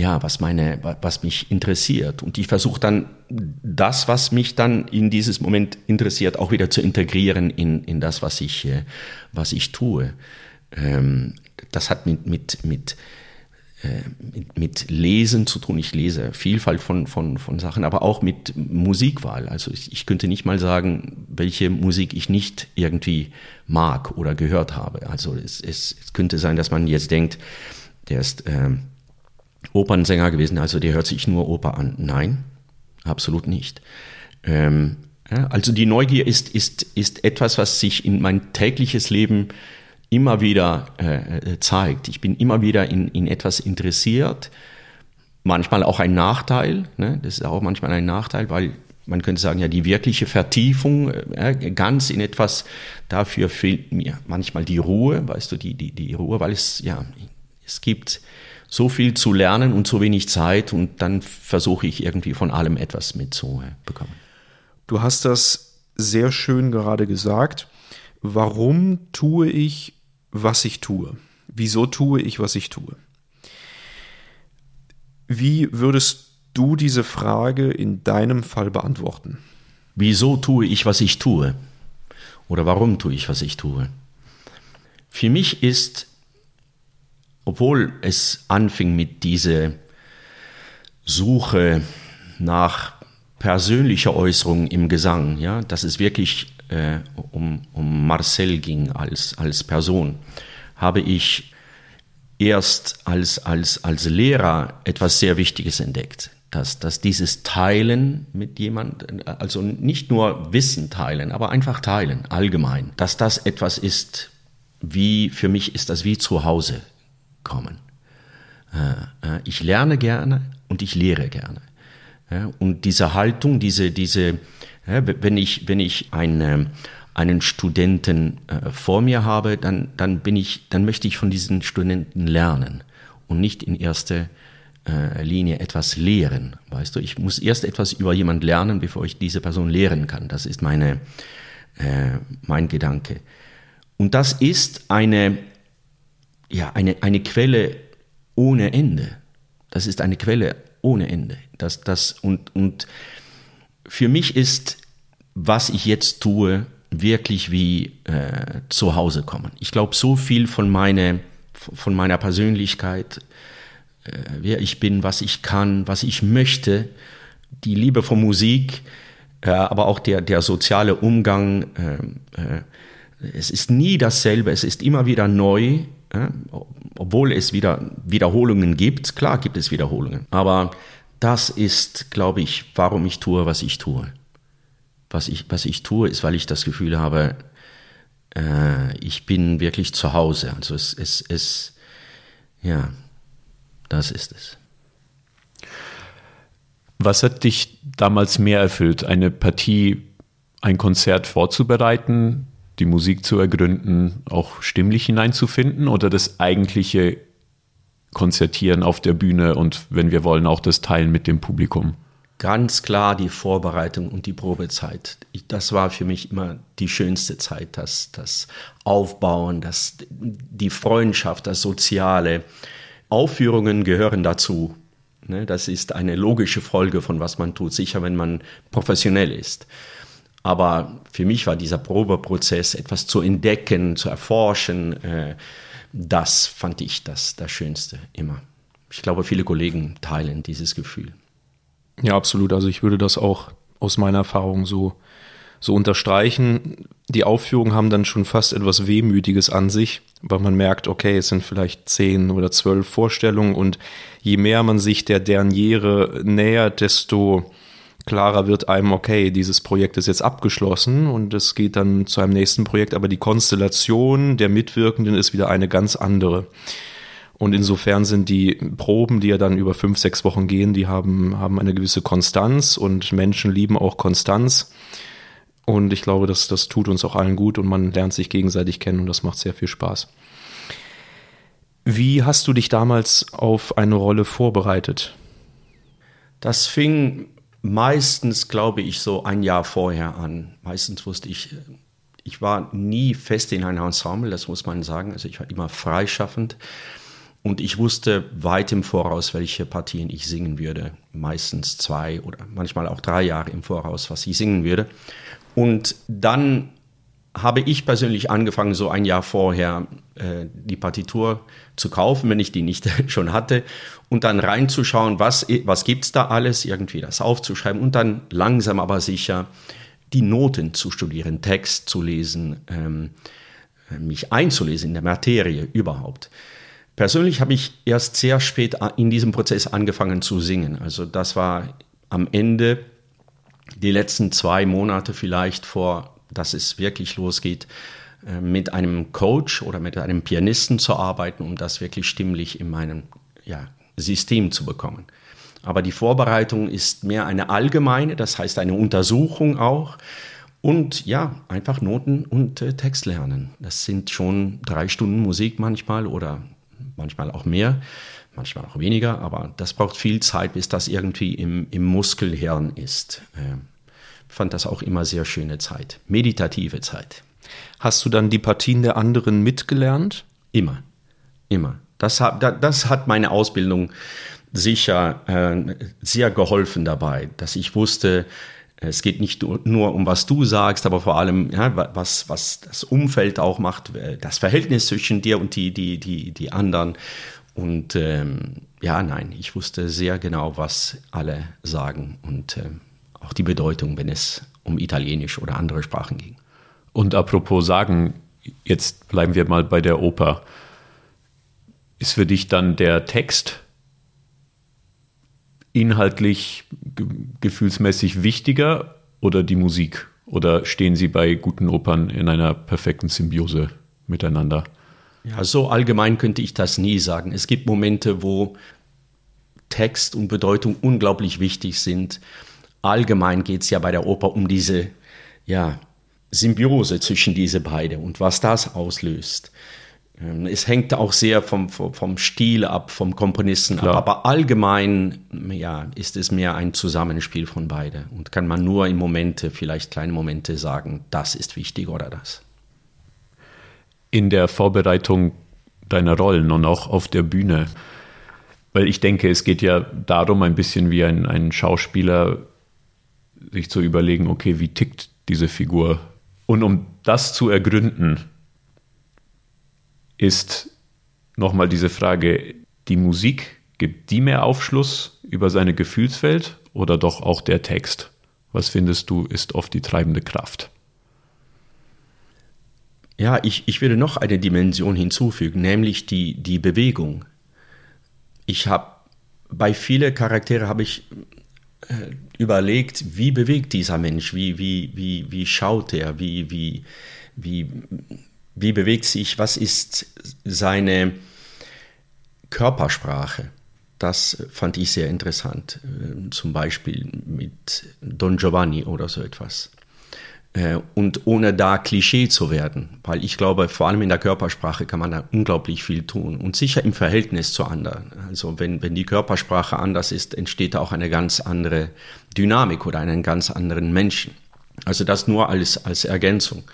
ja, was meine, was mich interessiert. Und ich versuche dann das, was mich dann in dieses Moment interessiert, auch wieder zu integrieren in, in das, was ich, was ich tue. Das hat mit, mit, mit, mit, mit Lesen zu tun. Ich lese Vielfalt von, von, von Sachen, aber auch mit Musikwahl. Also ich, ich könnte nicht mal sagen, welche Musik ich nicht irgendwie mag oder gehört habe. Also es, es, es könnte sein, dass man jetzt denkt, der ist ähm, Opernsänger gewesen, also der hört sich nur Oper an. Nein, absolut nicht. Ähm, ja, also die Neugier ist, ist, ist etwas, was sich in mein tägliches Leben immer wieder äh, zeigt. Ich bin immer wieder in, in etwas interessiert. Manchmal auch ein Nachteil, ne? Das ist auch manchmal ein Nachteil, weil man könnte sagen, ja, die wirkliche Vertiefung äh, ganz in etwas, dafür fehlt mir manchmal die Ruhe, weißt du, die, die, die Ruhe, weil es, ja, es gibt so viel zu lernen und so wenig Zeit, und dann versuche ich irgendwie von allem etwas mitzubekommen. Du hast das sehr schön gerade gesagt. Warum tue ich, was ich tue? Wieso tue ich, was ich tue? Wie würdest du diese Frage in deinem Fall beantworten? Wieso tue ich, was ich tue? Oder warum tue ich, was ich tue? Für mich ist, obwohl es anfing mit dieser Suche nach persönlicher Äußerung im Gesang, ja, dass es wirklich äh, um, um Marcel ging als, als Person, habe ich erst als, als, als Lehrer etwas sehr Wichtiges entdeckt. Dass, dass dieses Teilen mit jemandem, also nicht nur Wissen teilen, aber einfach teilen, allgemein, dass das etwas ist, wie für mich ist das wie zu Hause kommen. Ich lerne gerne und ich lehre gerne. Und diese Haltung, diese, diese, wenn ich, wenn ich eine, einen Studenten vor mir habe, dann, dann bin ich, dann möchte ich von diesen Studenten lernen und nicht in erster Linie etwas lehren. Weißt du, ich muss erst etwas über jemanden lernen, bevor ich diese Person lehren kann. Das ist meine, mein Gedanke. Und das ist eine Ja, eine, eine Quelle ohne Ende. Das ist eine Quelle ohne Ende. Das, das, und, und für mich ist, was ich jetzt tue, wirklich wie äh, zu Hause kommen. Ich glaube, so viel von, meine, von meiner Persönlichkeit, äh, wer ich bin, was ich kann, was ich möchte, die Liebe von Musik, äh, aber auch der, der soziale Umgang. Äh, äh, es ist nie dasselbe, es ist immer wieder neu. Ja, obwohl es wieder Wiederholungen gibt, klar gibt es Wiederholungen, aber das ist, glaube ich, warum ich tue, was ich tue. Was ich, was ich tue, ist, weil ich das Gefühl habe, äh, ich bin wirklich zu Hause. Also es ist, es, es, ja, das ist es. Was hat dich damals mehr erfüllt? Eine Partie, ein Konzert vorzubereiten, die Musik zu ergründen, auch stimmlich hineinzufinden, oder das eigentliche Konzertieren auf der Bühne und, wenn wir wollen, auch das Teilen mit dem Publikum? Ganz klar die Vorbereitung und die Probezeit. Ich, das war für mich immer die schönste Zeit, das, das Aufbauen, das, die Freundschaft, das Soziale. Aufführungen gehören dazu. Ne? Das ist eine logische Folge von was man tut, sicher wenn man professionell ist. Aber für mich war dieser Probeprozess, etwas zu entdecken, zu erforschen, äh, das fand ich das, das Schönste immer. Ich glaube, viele Kollegen teilen dieses Gefühl. Ja, absolut. Also ich würde das auch aus meiner Erfahrung so, so unterstreichen. Die Aufführungen haben dann schon fast etwas Wehmütiges an sich, weil man merkt, okay, es sind vielleicht zehn oder zwölf Vorstellungen, und je mehr man sich der Dernière nähert, desto klarer wird einem, okay, dieses Projekt ist jetzt abgeschlossen und es geht dann zu einem nächsten Projekt, aber die Konstellation der Mitwirkenden ist wieder eine ganz andere. Und insofern sind die Proben, die ja dann über fünf, sechs Wochen gehen, die haben, haben eine gewisse Konstanz, und Menschen lieben auch Konstanz. Und ich glaube, das, das tut uns auch allen gut, und man lernt sich gegenseitig kennen, und das macht sehr viel Spaß. Wie hast du dich damals auf eine Rolle vorbereitet? Das fing meistens, glaube ich, so ein Jahr vorher an. Meistens wusste ich, ich war nie fest in einem Ensemble, das muss man sagen. Also ich war immer freischaffend. Und ich wusste weit im Voraus, welche Partien ich singen würde. Meistens zwei oder manchmal auch drei Jahre im Voraus, was ich singen würde. Und dann habe ich persönlich angefangen, so ein Jahr vorher äh, die Partitur zu kaufen, wenn ich die nicht schon hatte, und dann reinzuschauen, was, was gibt es da alles, irgendwie das aufzuschreiben und dann langsam aber sicher die Noten zu studieren, Text zu lesen, ähm, mich einzulesen in der Materie überhaupt. Persönlich habe ich erst sehr spät in diesem Prozess angefangen zu singen. Also das war am Ende die letzten zwei Monate vielleicht vor, dass es wirklich losgeht, mit einem Coach oder mit einem Pianisten zu arbeiten, um das wirklich stimmlich in meinem ja, System zu bekommen. Aber die Vorbereitung ist mehr eine allgemeine, das heißt eine Untersuchung auch. Und ja, einfach Noten und äh, Text lernen. Das sind schon drei Stunden Musik manchmal oder manchmal auch mehr, manchmal auch weniger. Aber das braucht viel Zeit, bis das irgendwie im, im Muskelhirn ist. Äh, fand das auch immer sehr schöne Zeit, meditative Zeit. Hast du dann die Partien der anderen mitgelernt? Immer, immer. Das, hab, da, das hat meine Ausbildung sicher äh, sehr geholfen dabei, dass ich wusste, es geht nicht nur um, was du sagst, aber vor allem, ja, was, was das Umfeld auch macht, das Verhältnis zwischen dir und die, die, die, die anderen. Und ähm, ja, nein, ich wusste sehr genau, was alle sagen und ähm, auch die Bedeutung, wenn es um Italienisch oder andere Sprachen ging. Und apropos sagen, jetzt bleiben wir mal bei der Oper. Ist für dich dann der Text inhaltlich, ge- gefühlsmäßig wichtiger oder die Musik? Oder stehen sie bei guten Opern in einer perfekten Symbiose miteinander? Ja, so allgemein könnte ich das nie sagen. Es gibt Momente, wo Text und Bedeutung unglaublich wichtig sind. Allgemein geht es ja bei der Oper um diese ja, Symbiose zwischen diese beiden und was das auslöst. Es hängt auch sehr vom, vom Stil ab, vom Komponisten Klar. ab, aber allgemein ja, ist es mehr ein Zusammenspiel von beiden und kann man nur in Momente, vielleicht kleine Momente sagen, das ist wichtig oder das. In der Vorbereitung deiner Rollen und auch auf der Bühne, weil ich denke, es geht ja darum, ein bisschen wie ein, ein Schauspieler sich zu überlegen, okay, wie tickt diese Figur? Und um das zu ergründen, ist nochmal diese Frage, die Musik, gibt die mehr Aufschluss über seine Gefühlswelt oder doch auch der Text? Was findest du, ist oft die treibende Kraft? Ja, ich, ich würde noch eine Dimension hinzufügen, nämlich die, die Bewegung. Ich habe, bei vielen Charaktere habe ich äh, überlegt, wie bewegt dieser Mensch, wie, wie, wie, wie schaut er, wie, wie, wie Wie bewegt sich, was ist seine Körpersprache? Das fand ich sehr interessant, zum Beispiel mit Don Giovanni oder so etwas. Und ohne da Klischee zu werden, weil ich glaube, vor allem in der Körpersprache kann man da unglaublich viel tun und sicher im Verhältnis zu anderen. Also wenn, wenn die Körpersprache anders ist, entsteht da auch eine ganz andere Dynamik oder einen ganz anderen Menschen. Also das nur als, als Ergänzung.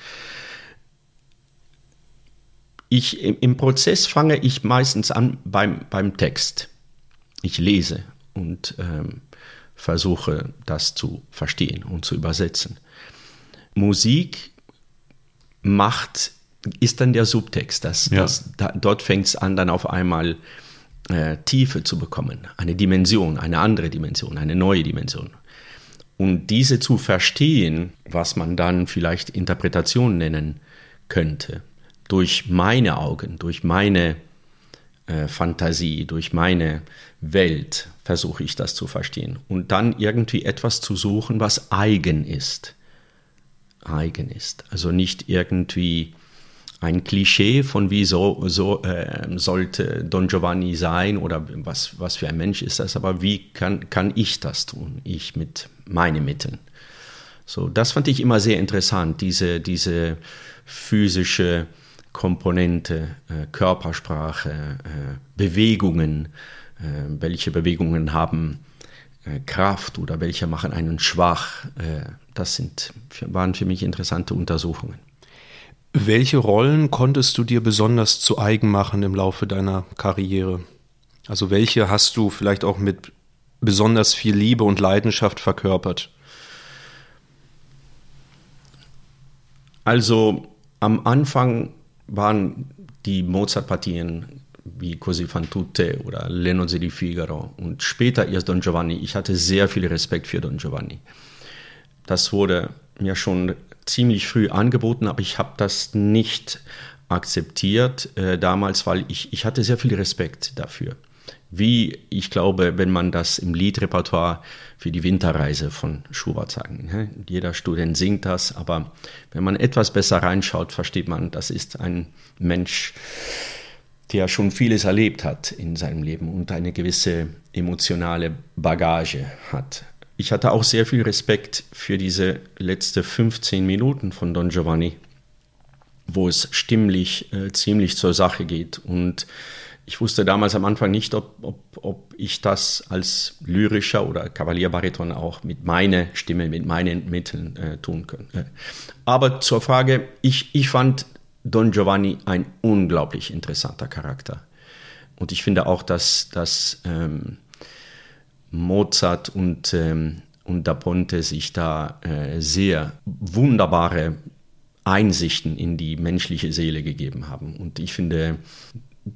Ich, im Prozess fange ich meistens an beim, beim Text. Ich lese und ähm, versuche, das zu verstehen und zu übersetzen. Musik macht, ist dann der Subtext. Das, ja. das, da, dort fängt es an, dann auf einmal äh, Tiefe zu bekommen. Eine Dimension, eine andere Dimension, eine neue Dimension. Und diese zu verstehen, was man dann vielleicht Interpretation nennen könnte, durch meine Augen, durch meine äh, Fantasie, durch meine Welt versuche ich das zu verstehen. Und dann irgendwie etwas zu suchen, was eigen ist. Eigen ist. Also nicht irgendwie ein Klischee von wie so, so äh, sollte Don Giovanni sein oder was, was für ein Mensch ist das, aber wie kann, kann ich das tun? Ich mit meinen Mitteln. So, das fand ich immer sehr interessant, diese, diese physische Komponente, äh, Körpersprache, äh, Bewegungen, äh, welche Bewegungen haben äh, Kraft oder welche machen einen schwach. Äh, das sind, waren für mich interessante Untersuchungen. Welche Rollen konntest du dir besonders zu eigen machen im Laufe deiner Karriere? Also welche hast du vielleicht auch mit besonders viel Liebe und Leidenschaft verkörpert? Also am Anfang waren die Mozart-Partien wie Così fan tutte oder Le nozze di Figaro und später erst Don Giovanni. Ich hatte sehr viel Respekt für Don Giovanni. Das wurde mir schon ziemlich früh angeboten, aber ich habe das nicht akzeptiert äh, damals, weil ich, ich hatte sehr viel Respekt dafür. Wie, ich glaube, wenn man das im Liedrepertoire für die Winterreise von Schubert sagen, ne? Jeder Student singt das, aber wenn man etwas besser reinschaut, versteht man, das ist ein Mensch, der schon vieles erlebt hat in seinem Leben und eine gewisse emotionale Bagage hat. Ich hatte auch sehr viel Respekt für diese letzten fünfzehn Minuten von Don Giovanni, wo es stimmlich äh, ziemlich zur Sache geht. Und ich wusste damals am Anfang nicht, ob, ob, ob ich das als lyrischer oder Kavalierbariton auch mit meiner Stimme, mit meinen Mitteln äh, tun können. Aber zur Frage, ich, ich fand Don Giovanni ein unglaublich interessanter Charakter. Und ich finde auch, dass, dass ähm, Mozart und, ähm, und Da Ponte sich da äh, sehr wunderbare Einsichten in die menschliche Seele gegeben haben. Und ich finde,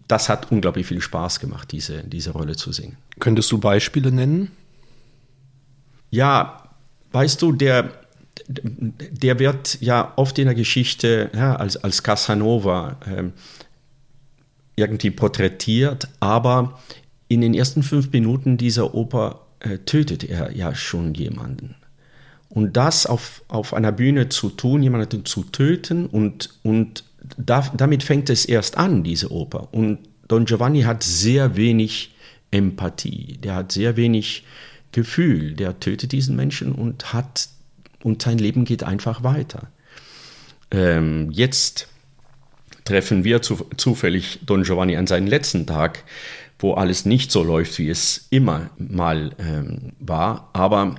das hat unglaublich viel Spaß gemacht, diese, diese Rolle zu singen. Könntest du Beispiele nennen? Ja, weißt du, der, der wird ja oft in der Geschichte ja, als, als Casanova ähm, irgendwie porträtiert, aber in den ersten fünf Minuten dieser Oper äh, tötet er ja schon jemanden. Und das auf, auf einer Bühne zu tun, jemanden zu töten, und, und da, damit fängt es erst an, diese Oper. Und Don Giovanni hat sehr wenig Empathie, der hat sehr wenig Gefühl, der tötet diesen Menschen und, hat, und sein Leben geht einfach weiter. Ähm, jetzt treffen wir zu, zufällig Don Giovanni an seinen letzten Tag, wo alles nicht so läuft, wie es immer mal ähm, war, aber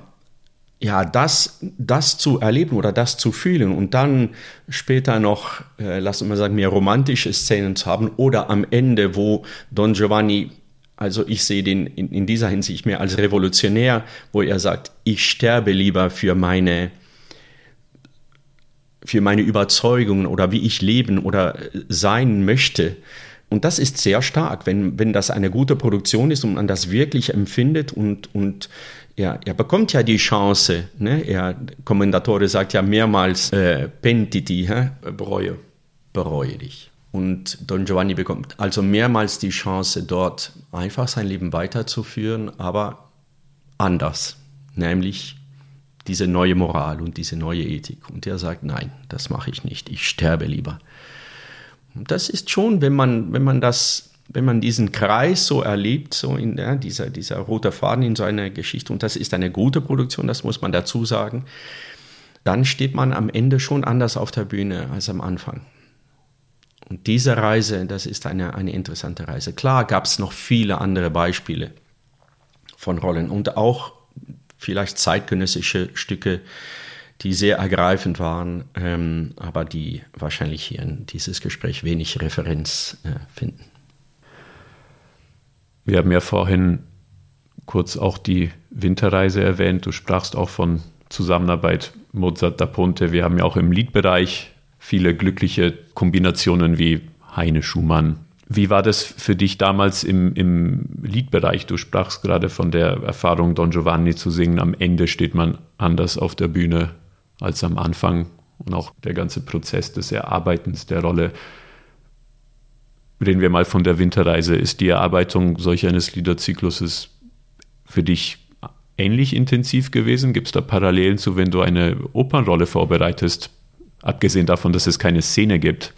ja, das, das zu erleben oder das zu fühlen und dann später noch, äh, lassen wir sagen, mehr romantische Szenen zu haben oder am Ende, wo Don Giovanni, also ich sehe den in, in dieser Hinsicht mehr als revolutionär, wo er sagt, ich sterbe lieber für meine, für meine Überzeugungen oder wie ich leben oder sein möchte. Und das ist sehr stark, wenn, wenn das eine gute Produktion ist und man das wirklich empfindet und, und ja, er bekommt ja die Chance, ne? Er, Kommentatore sagt ja mehrmals, äh, pentiti, hä? bereue, bereue dich. Und Don Giovanni bekommt also mehrmals die Chance, dort einfach sein Leben weiterzuführen, aber anders, nämlich diese neue Moral und diese neue Ethik. Und er sagt, nein, das mache ich nicht, ich sterbe lieber. Das ist schon, wenn man, wenn man das, wenn man diesen Kreis so erlebt, so in ja, dieser, dieser rote Faden in so einer Geschichte, und das ist eine gute Produktion, das muss man dazu sagen, dann steht man am Ende schon anders auf der Bühne als am Anfang. Und diese Reise, das ist eine, eine interessante Reise. Klar gab es noch viele andere Beispiele von Rollen und auch vielleicht zeitgenössische Stücke, die sehr ergreifend waren, ähm, aber die wahrscheinlich hier in dieses Gespräch wenig Referenz äh, finden. Wir haben ja vorhin kurz auch die Winterreise erwähnt. Du sprachst auch von Zusammenarbeit Mozart-Da Ponte. Wir haben ja auch im Liedbereich viele glückliche Kombinationen wie Heine, Schumann. Wie war das für dich damals im, im Liedbereich? Du sprachst gerade von der Erfahrung, Don Giovanni zu singen. Am Ende steht man anders auf der Bühne als am Anfang, und auch der ganze Prozess des Erarbeitens der Rolle. Reden wir mal von der Winterreise. Ist die Erarbeitung solch eines Liederzykluses für dich ähnlich intensiv gewesen? Gibt es da Parallelen zu, wenn du eine Opernrolle vorbereitest, abgesehen davon, dass es keine Szene gibt?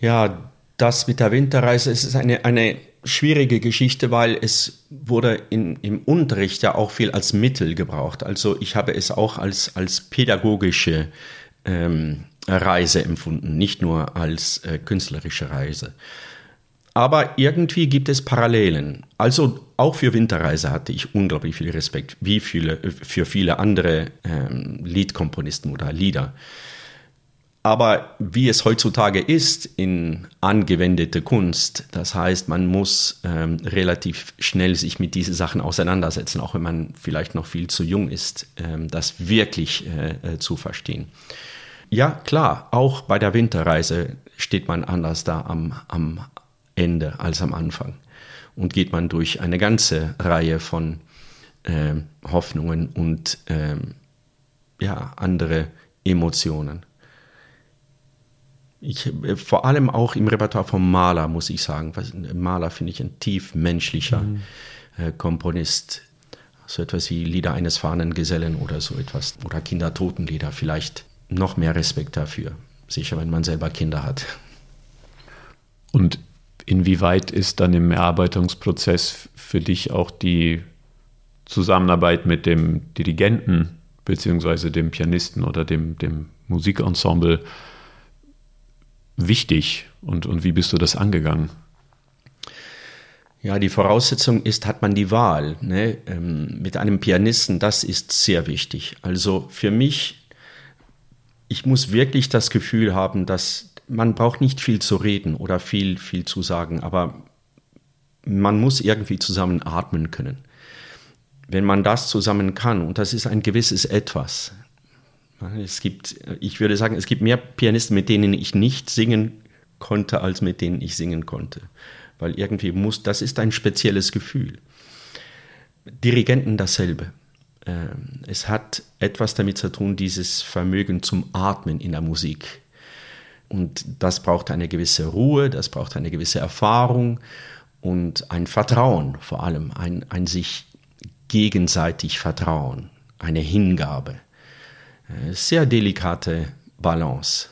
Ja, das mit der Winterreise, es ist eine, eine schwierige Geschichte, weil es wurde in, im Unterricht ja auch viel als Mittel gebraucht. Also ich habe es auch als, als pädagogische ähm, Reise empfunden, nicht nur als äh, künstlerische Reise. Aber irgendwie gibt es Parallelen. Also auch für Winterreise hatte ich unglaublich viel Respekt, wie viele, für viele andere ähm, Liedkomponisten oder Lieder. Aber wie es heutzutage ist in angewendeter Kunst, das heißt, man muss ähm, relativ schnell sich mit diesen Sachen auseinandersetzen, auch wenn man vielleicht noch viel zu jung ist, ähm, das wirklich äh, zu verstehen. Ja, klar, auch bei der Winterreise steht man anders da am, am Ende als am Anfang und geht man durch eine ganze Reihe von äh, Hoffnungen und äh, ja, andere Emotionen. Ich, vor allem auch im Repertoire von Mahler, muss ich sagen. Mahler finde ich ein tief menschlicher mhm. äh, Komponist. So etwas wie Lieder eines fahrenden Gesellen oder so etwas. Oder Kindertotenlieder, vielleicht noch mehr Respekt dafür. Sicher, wenn man selber Kinder hat. Und inwieweit ist dann im Erarbeitungsprozess für dich auch die Zusammenarbeit mit dem Dirigenten beziehungsweise dem Pianisten oder dem, dem Musikensemble wichtig und, und wie bist du das angegangen? Ja, die Voraussetzung ist, hat man die Wahl, ne? Ähm, mit einem Pianisten, das ist sehr wichtig. Also für mich, ich muss wirklich das Gefühl haben, dass man braucht nicht viel zu reden oder viel, viel zu sagen, aber man muss irgendwie zusammen atmen können. Wenn man das zusammen kann, und das ist ein gewisses Etwas. Es gibt, ich würde sagen, es gibt mehr Pianisten, mit denen ich nicht singen konnte, als mit denen ich singen konnte. Weil irgendwie muss, das ist ein spezielles Gefühl. Dirigenten dasselbe. Es hat etwas damit zu tun, dieses Vermögen zum Atmen in der Musik. Und das braucht eine gewisse Ruhe, das braucht eine gewisse Erfahrung und ein Vertrauen vor allem, ein, ein sich gegenseitig Vertrauen, eine Hingabe. Sehr delikate Balance.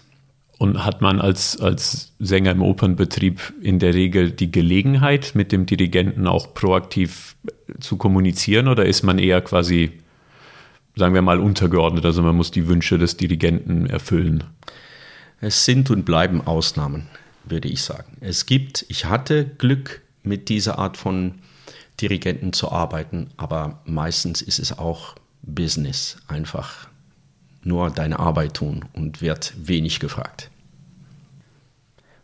Und hat man als, als Sänger im Opernbetrieb in der Regel die Gelegenheit, mit dem Dirigenten auch proaktiv zu kommunizieren oder ist man eher quasi, sagen wir mal, untergeordnet? Also man muss die Wünsche des Dirigenten erfüllen. Es sind und bleiben Ausnahmen, würde ich sagen. Es gibt, ich hatte Glück, mit dieser Art von Dirigenten zu arbeiten, aber meistens ist es auch Business, einfach nur deine Arbeit tun und wird wenig gefragt.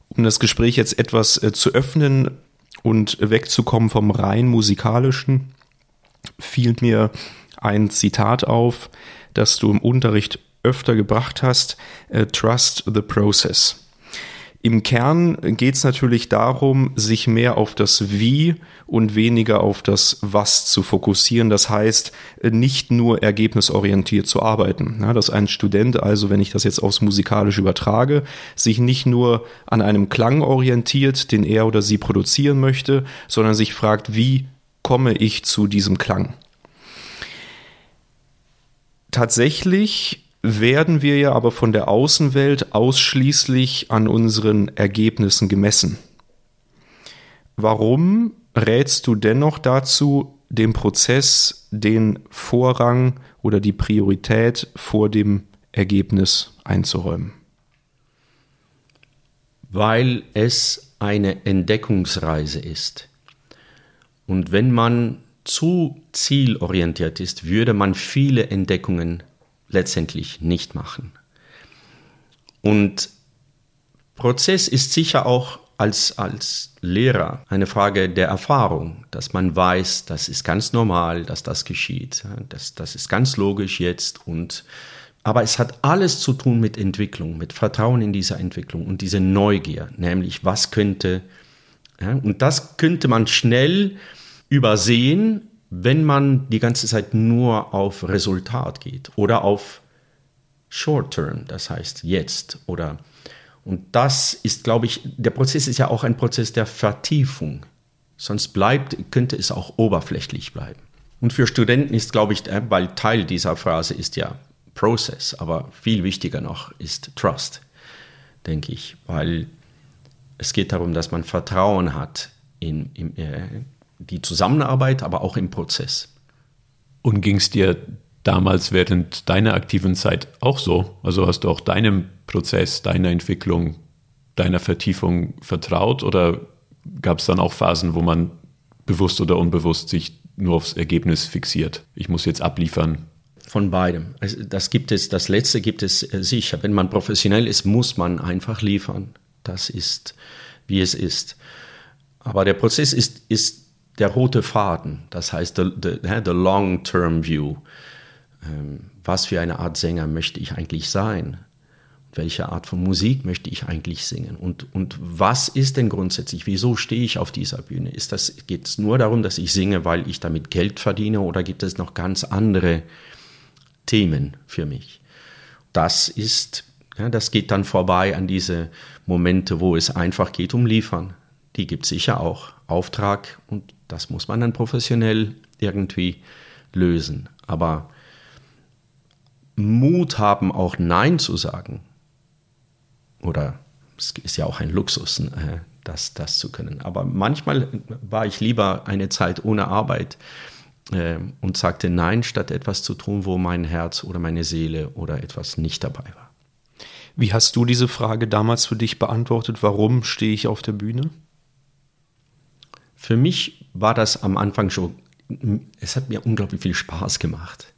Um das Gespräch jetzt etwas äh, zu öffnen und wegzukommen vom rein musikalischen, fiel mir ein Zitat auf, das du im Unterricht öfter gebracht hast, äh, Trust the Process. Im Kern geht es natürlich darum, sich mehr auf das Wie und weniger auf das Was zu fokussieren. Das heißt, nicht nur ergebnisorientiert zu arbeiten. Ja, dass ein Student, also wenn ich das jetzt aufs Musikalische übertrage, sich nicht nur an einem Klang orientiert, den er oder sie produzieren möchte, sondern sich fragt, wie komme ich zu diesem Klang? Tatsächlich werden wir ja aber von der Außenwelt ausschließlich an unseren Ergebnissen gemessen. Warum rätst du dennoch dazu, dem Prozess den Vorrang oder die Priorität vor dem Ergebnis einzuräumen? Weil es eine Entdeckungsreise ist. Und wenn man zu zielorientiert ist, würde man viele Entdeckungen letztendlich nicht machen. Und Prozess ist sicher auch als, als Lehrer eine Frage der Erfahrung, dass man weiß, das ist ganz normal, dass das geschieht, das, das ist ganz logisch jetzt. Und, aber es hat alles zu tun mit Entwicklung, mit Vertrauen in diese Entwicklung und diese Neugier, nämlich was könnte, ja, und das könnte man schnell übersehen, wenn man die ganze Zeit nur auf Resultat geht oder auf Short-Term, das heißt jetzt oder und das ist, glaube ich, der Prozess ist ja auch ein Prozess der Vertiefung, sonst bleibt, könnte es auch oberflächlich bleiben. Und für Studenten ist, glaube ich, weil Teil dieser Phrase ist ja Prozess, aber viel wichtiger noch ist Trust, denke ich, weil es geht darum, dass man Vertrauen hat in, in äh, die Zusammenarbeit, aber auch im Prozess. Und ging es dir damals während deiner aktiven Zeit auch so? Also hast du auch deinem Prozess, deiner Entwicklung, deiner Vertiefung vertraut oder gab es dann auch Phasen, wo man bewusst oder unbewusst sich nur aufs Ergebnis fixiert? Ich muss jetzt abliefern. Von beidem. Das gibt es, das Letzte gibt es sicher. Wenn man professionell ist, muss man einfach liefern. Das ist, wie es ist. Aber der Prozess ist, ist der rote Faden. Das heißt, the, the, the long-term view. Was für eine Art Sänger möchte ich eigentlich sein? Welche Art von Musik möchte ich eigentlich singen? Und, und was ist denn grundsätzlich? Wieso stehe ich auf dieser Bühne? Ist das, geht es nur darum, dass ich singe, weil ich damit Geld verdiene? Oder gibt es noch ganz andere Themen für mich? Das ist, ja, das geht dann vorbei an diese Momente, wo es einfach geht um Liefern. Die gibt es sicher auch. Auftrag, und das muss man dann professionell irgendwie lösen. Aber Mut haben, auch Nein zu sagen, oder es ist ja auch ein Luxus, das, das zu können. Aber manchmal war ich lieber eine Zeit ohne Arbeit und sagte Nein, statt etwas zu tun, wo mein Herz oder meine Seele oder etwas nicht dabei war. Wie hast du diese Frage damals für dich beantwortet? Warum stehe ich auf der Bühne? Für mich war das am Anfang schon, es hat mir unglaublich viel Spaß gemacht.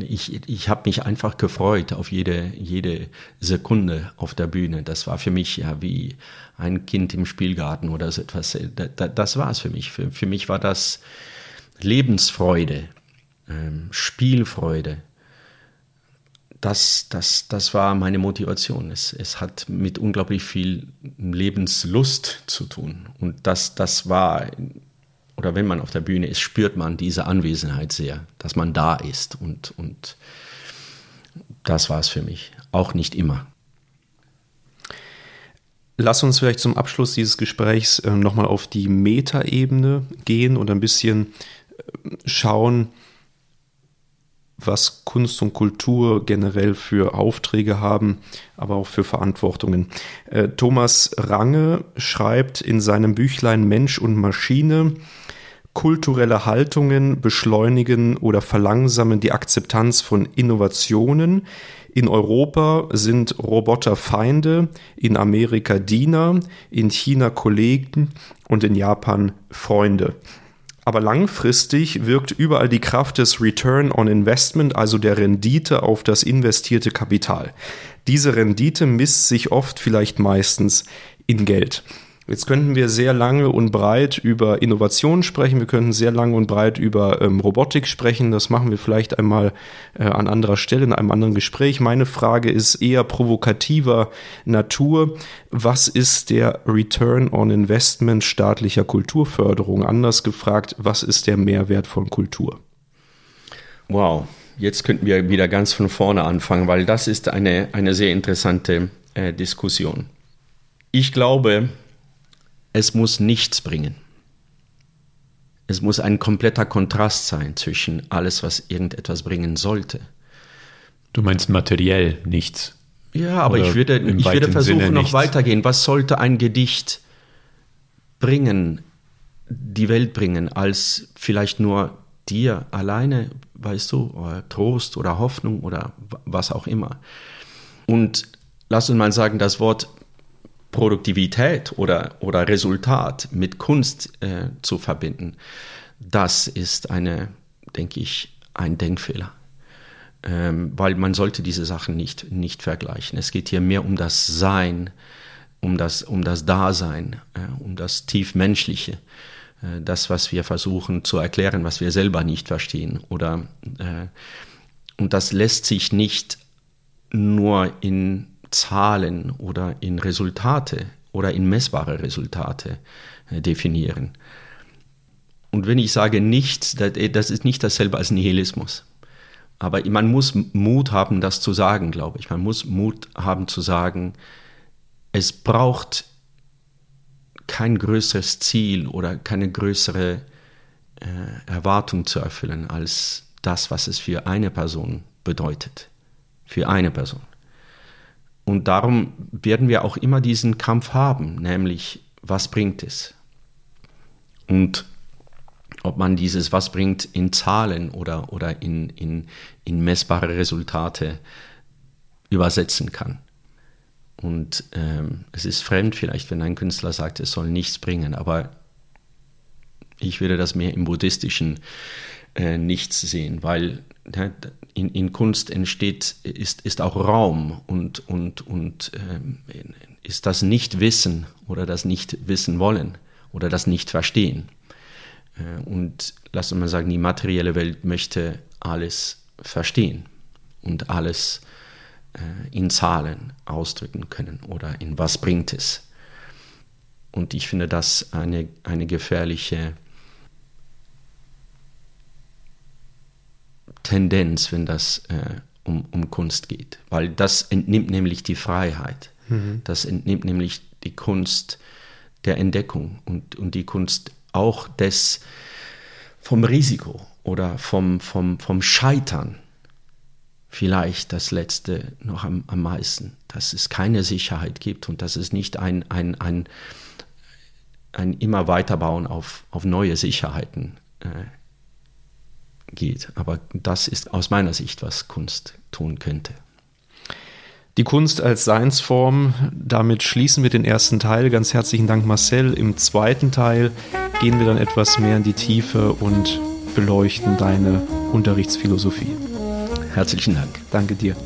Ich, ich habe mich einfach gefreut auf jede, jede Sekunde auf der Bühne. Das war für mich ja wie ein Kind im Spielgarten oder so etwas. Das war es für mich. Für, für mich war das Lebensfreude, Spielfreude. Das, das, das war meine Motivation. Es, es hat mit unglaublich viel Lebenslust zu tun. Und das, das war... Oder wenn man auf der Bühne ist, spürt man diese Anwesenheit sehr, dass man da ist. Und, und das war es für mich. Auch nicht immer. Lass uns vielleicht zum Abschluss dieses Gesprächs äh, nochmal auf die Metaebene gehen und ein bisschen äh, schauen, was Kunst und Kultur generell für Aufträge haben, aber auch für Verantwortungen. Äh, Thomas Range schreibt in seinem Büchlein Mensch und Maschine: Kulturelle Haltungen beschleunigen oder verlangsamen die Akzeptanz von Innovationen. In Europa sind Roboter Feinde, in Amerika Diener, in China Kollegen und in Japan Freunde. Aber langfristig wirkt überall die Kraft des Return on Investment, also der Rendite auf das investierte Kapital. Diese Rendite misst sich oft, vielleicht meistens, in Geld. Jetzt könnten wir sehr lange und breit über Innovationen sprechen, wir könnten sehr lange und breit über ähm, Robotik sprechen, das machen wir vielleicht einmal äh, an anderer Stelle, in einem anderen Gespräch. Meine Frage ist eher provokativer Natur: Was ist der Return on Investment staatlicher Kulturförderung? Anders gefragt, was ist der Mehrwert von Kultur? Wow, jetzt könnten wir wieder ganz von vorne anfangen, weil das ist eine, eine sehr interessante äh, Diskussion. Ich glaube... Es muss nichts bringen. Es muss ein kompletter Kontrast sein zwischen alles, was irgendetwas bringen sollte. Du meinst materiell nichts? Ja, aber ich würde, ich würde versuchen, noch weitergehen. Was sollte ein Gedicht bringen, die Welt bringen, als vielleicht nur dir alleine, weißt du, oder Trost oder Hoffnung oder was auch immer. Und lass uns mal sagen, das Wort Produktivität oder, oder Resultat mit Kunst äh, zu verbinden, das ist eine, denke ich, ein Denkfehler. Ähm, weil man sollte diese Sachen nicht, nicht vergleichen. Es geht hier mehr um das Sein, um das, um das Dasein, äh, um das Tiefmenschliche. Äh, das, was wir versuchen zu erklären, was wir selber nicht verstehen. Oder, äh, und das lässt sich nicht nur in Zahlen oder in Resultate oder in messbare Resultate definieren. Und wenn ich sage nichts, das ist nicht dasselbe als Nihilismus. Aber man muss Mut haben, das zu sagen, glaube ich. Man muss Mut haben zu sagen, es braucht kein größeres Ziel oder keine größere äh, Erwartung zu erfüllen, als das, was es für eine Person bedeutet. Für eine Person. Und darum werden wir auch immer diesen Kampf haben, nämlich, was bringt es? Und ob man dieses Was bringt in Zahlen oder, oder in, in, in messbare Resultate übersetzen kann. Und ähm, es ist fremd vielleicht, wenn ein Künstler sagt, es soll nichts bringen, aber ich würde das mehr im buddhistischen äh, nichts sehen, weil ne, in, in Kunst entsteht, ist, ist auch Raum und, und, und ähm, ist das Nicht-Wissen oder das Nicht-Wissen-Wollen oder das Nicht-Verstehen. Äh, und lass uns mal sagen, die materielle Welt möchte alles verstehen und alles äh, in Zahlen ausdrücken können oder in was bringt es. Und ich finde das eine, eine gefährliche Tendenz, wenn das äh, um, um Kunst geht. Weil das entnimmt nämlich die Freiheit. Mhm. Das entnimmt nämlich die Kunst der Entdeckung und, und die Kunst auch des vom Risiko oder vom, vom, vom Scheitern. Vielleicht das Letzte noch am, am meisten, dass es keine Sicherheit gibt und dass es nicht ein, ein, ein ein immer weiterbauen auf, auf neue Sicherheiten äh, geht. Aber das ist aus meiner Sicht, was Kunst tun könnte. Die Kunst als Seinsform, damit schließen wir den ersten Teil. Ganz herzlichen Dank, Marcel. Im zweiten Teil gehen wir dann etwas mehr in die Tiefe und beleuchten deine Unterrichtsphilosophie. Herzlichen Dank. Danke dir.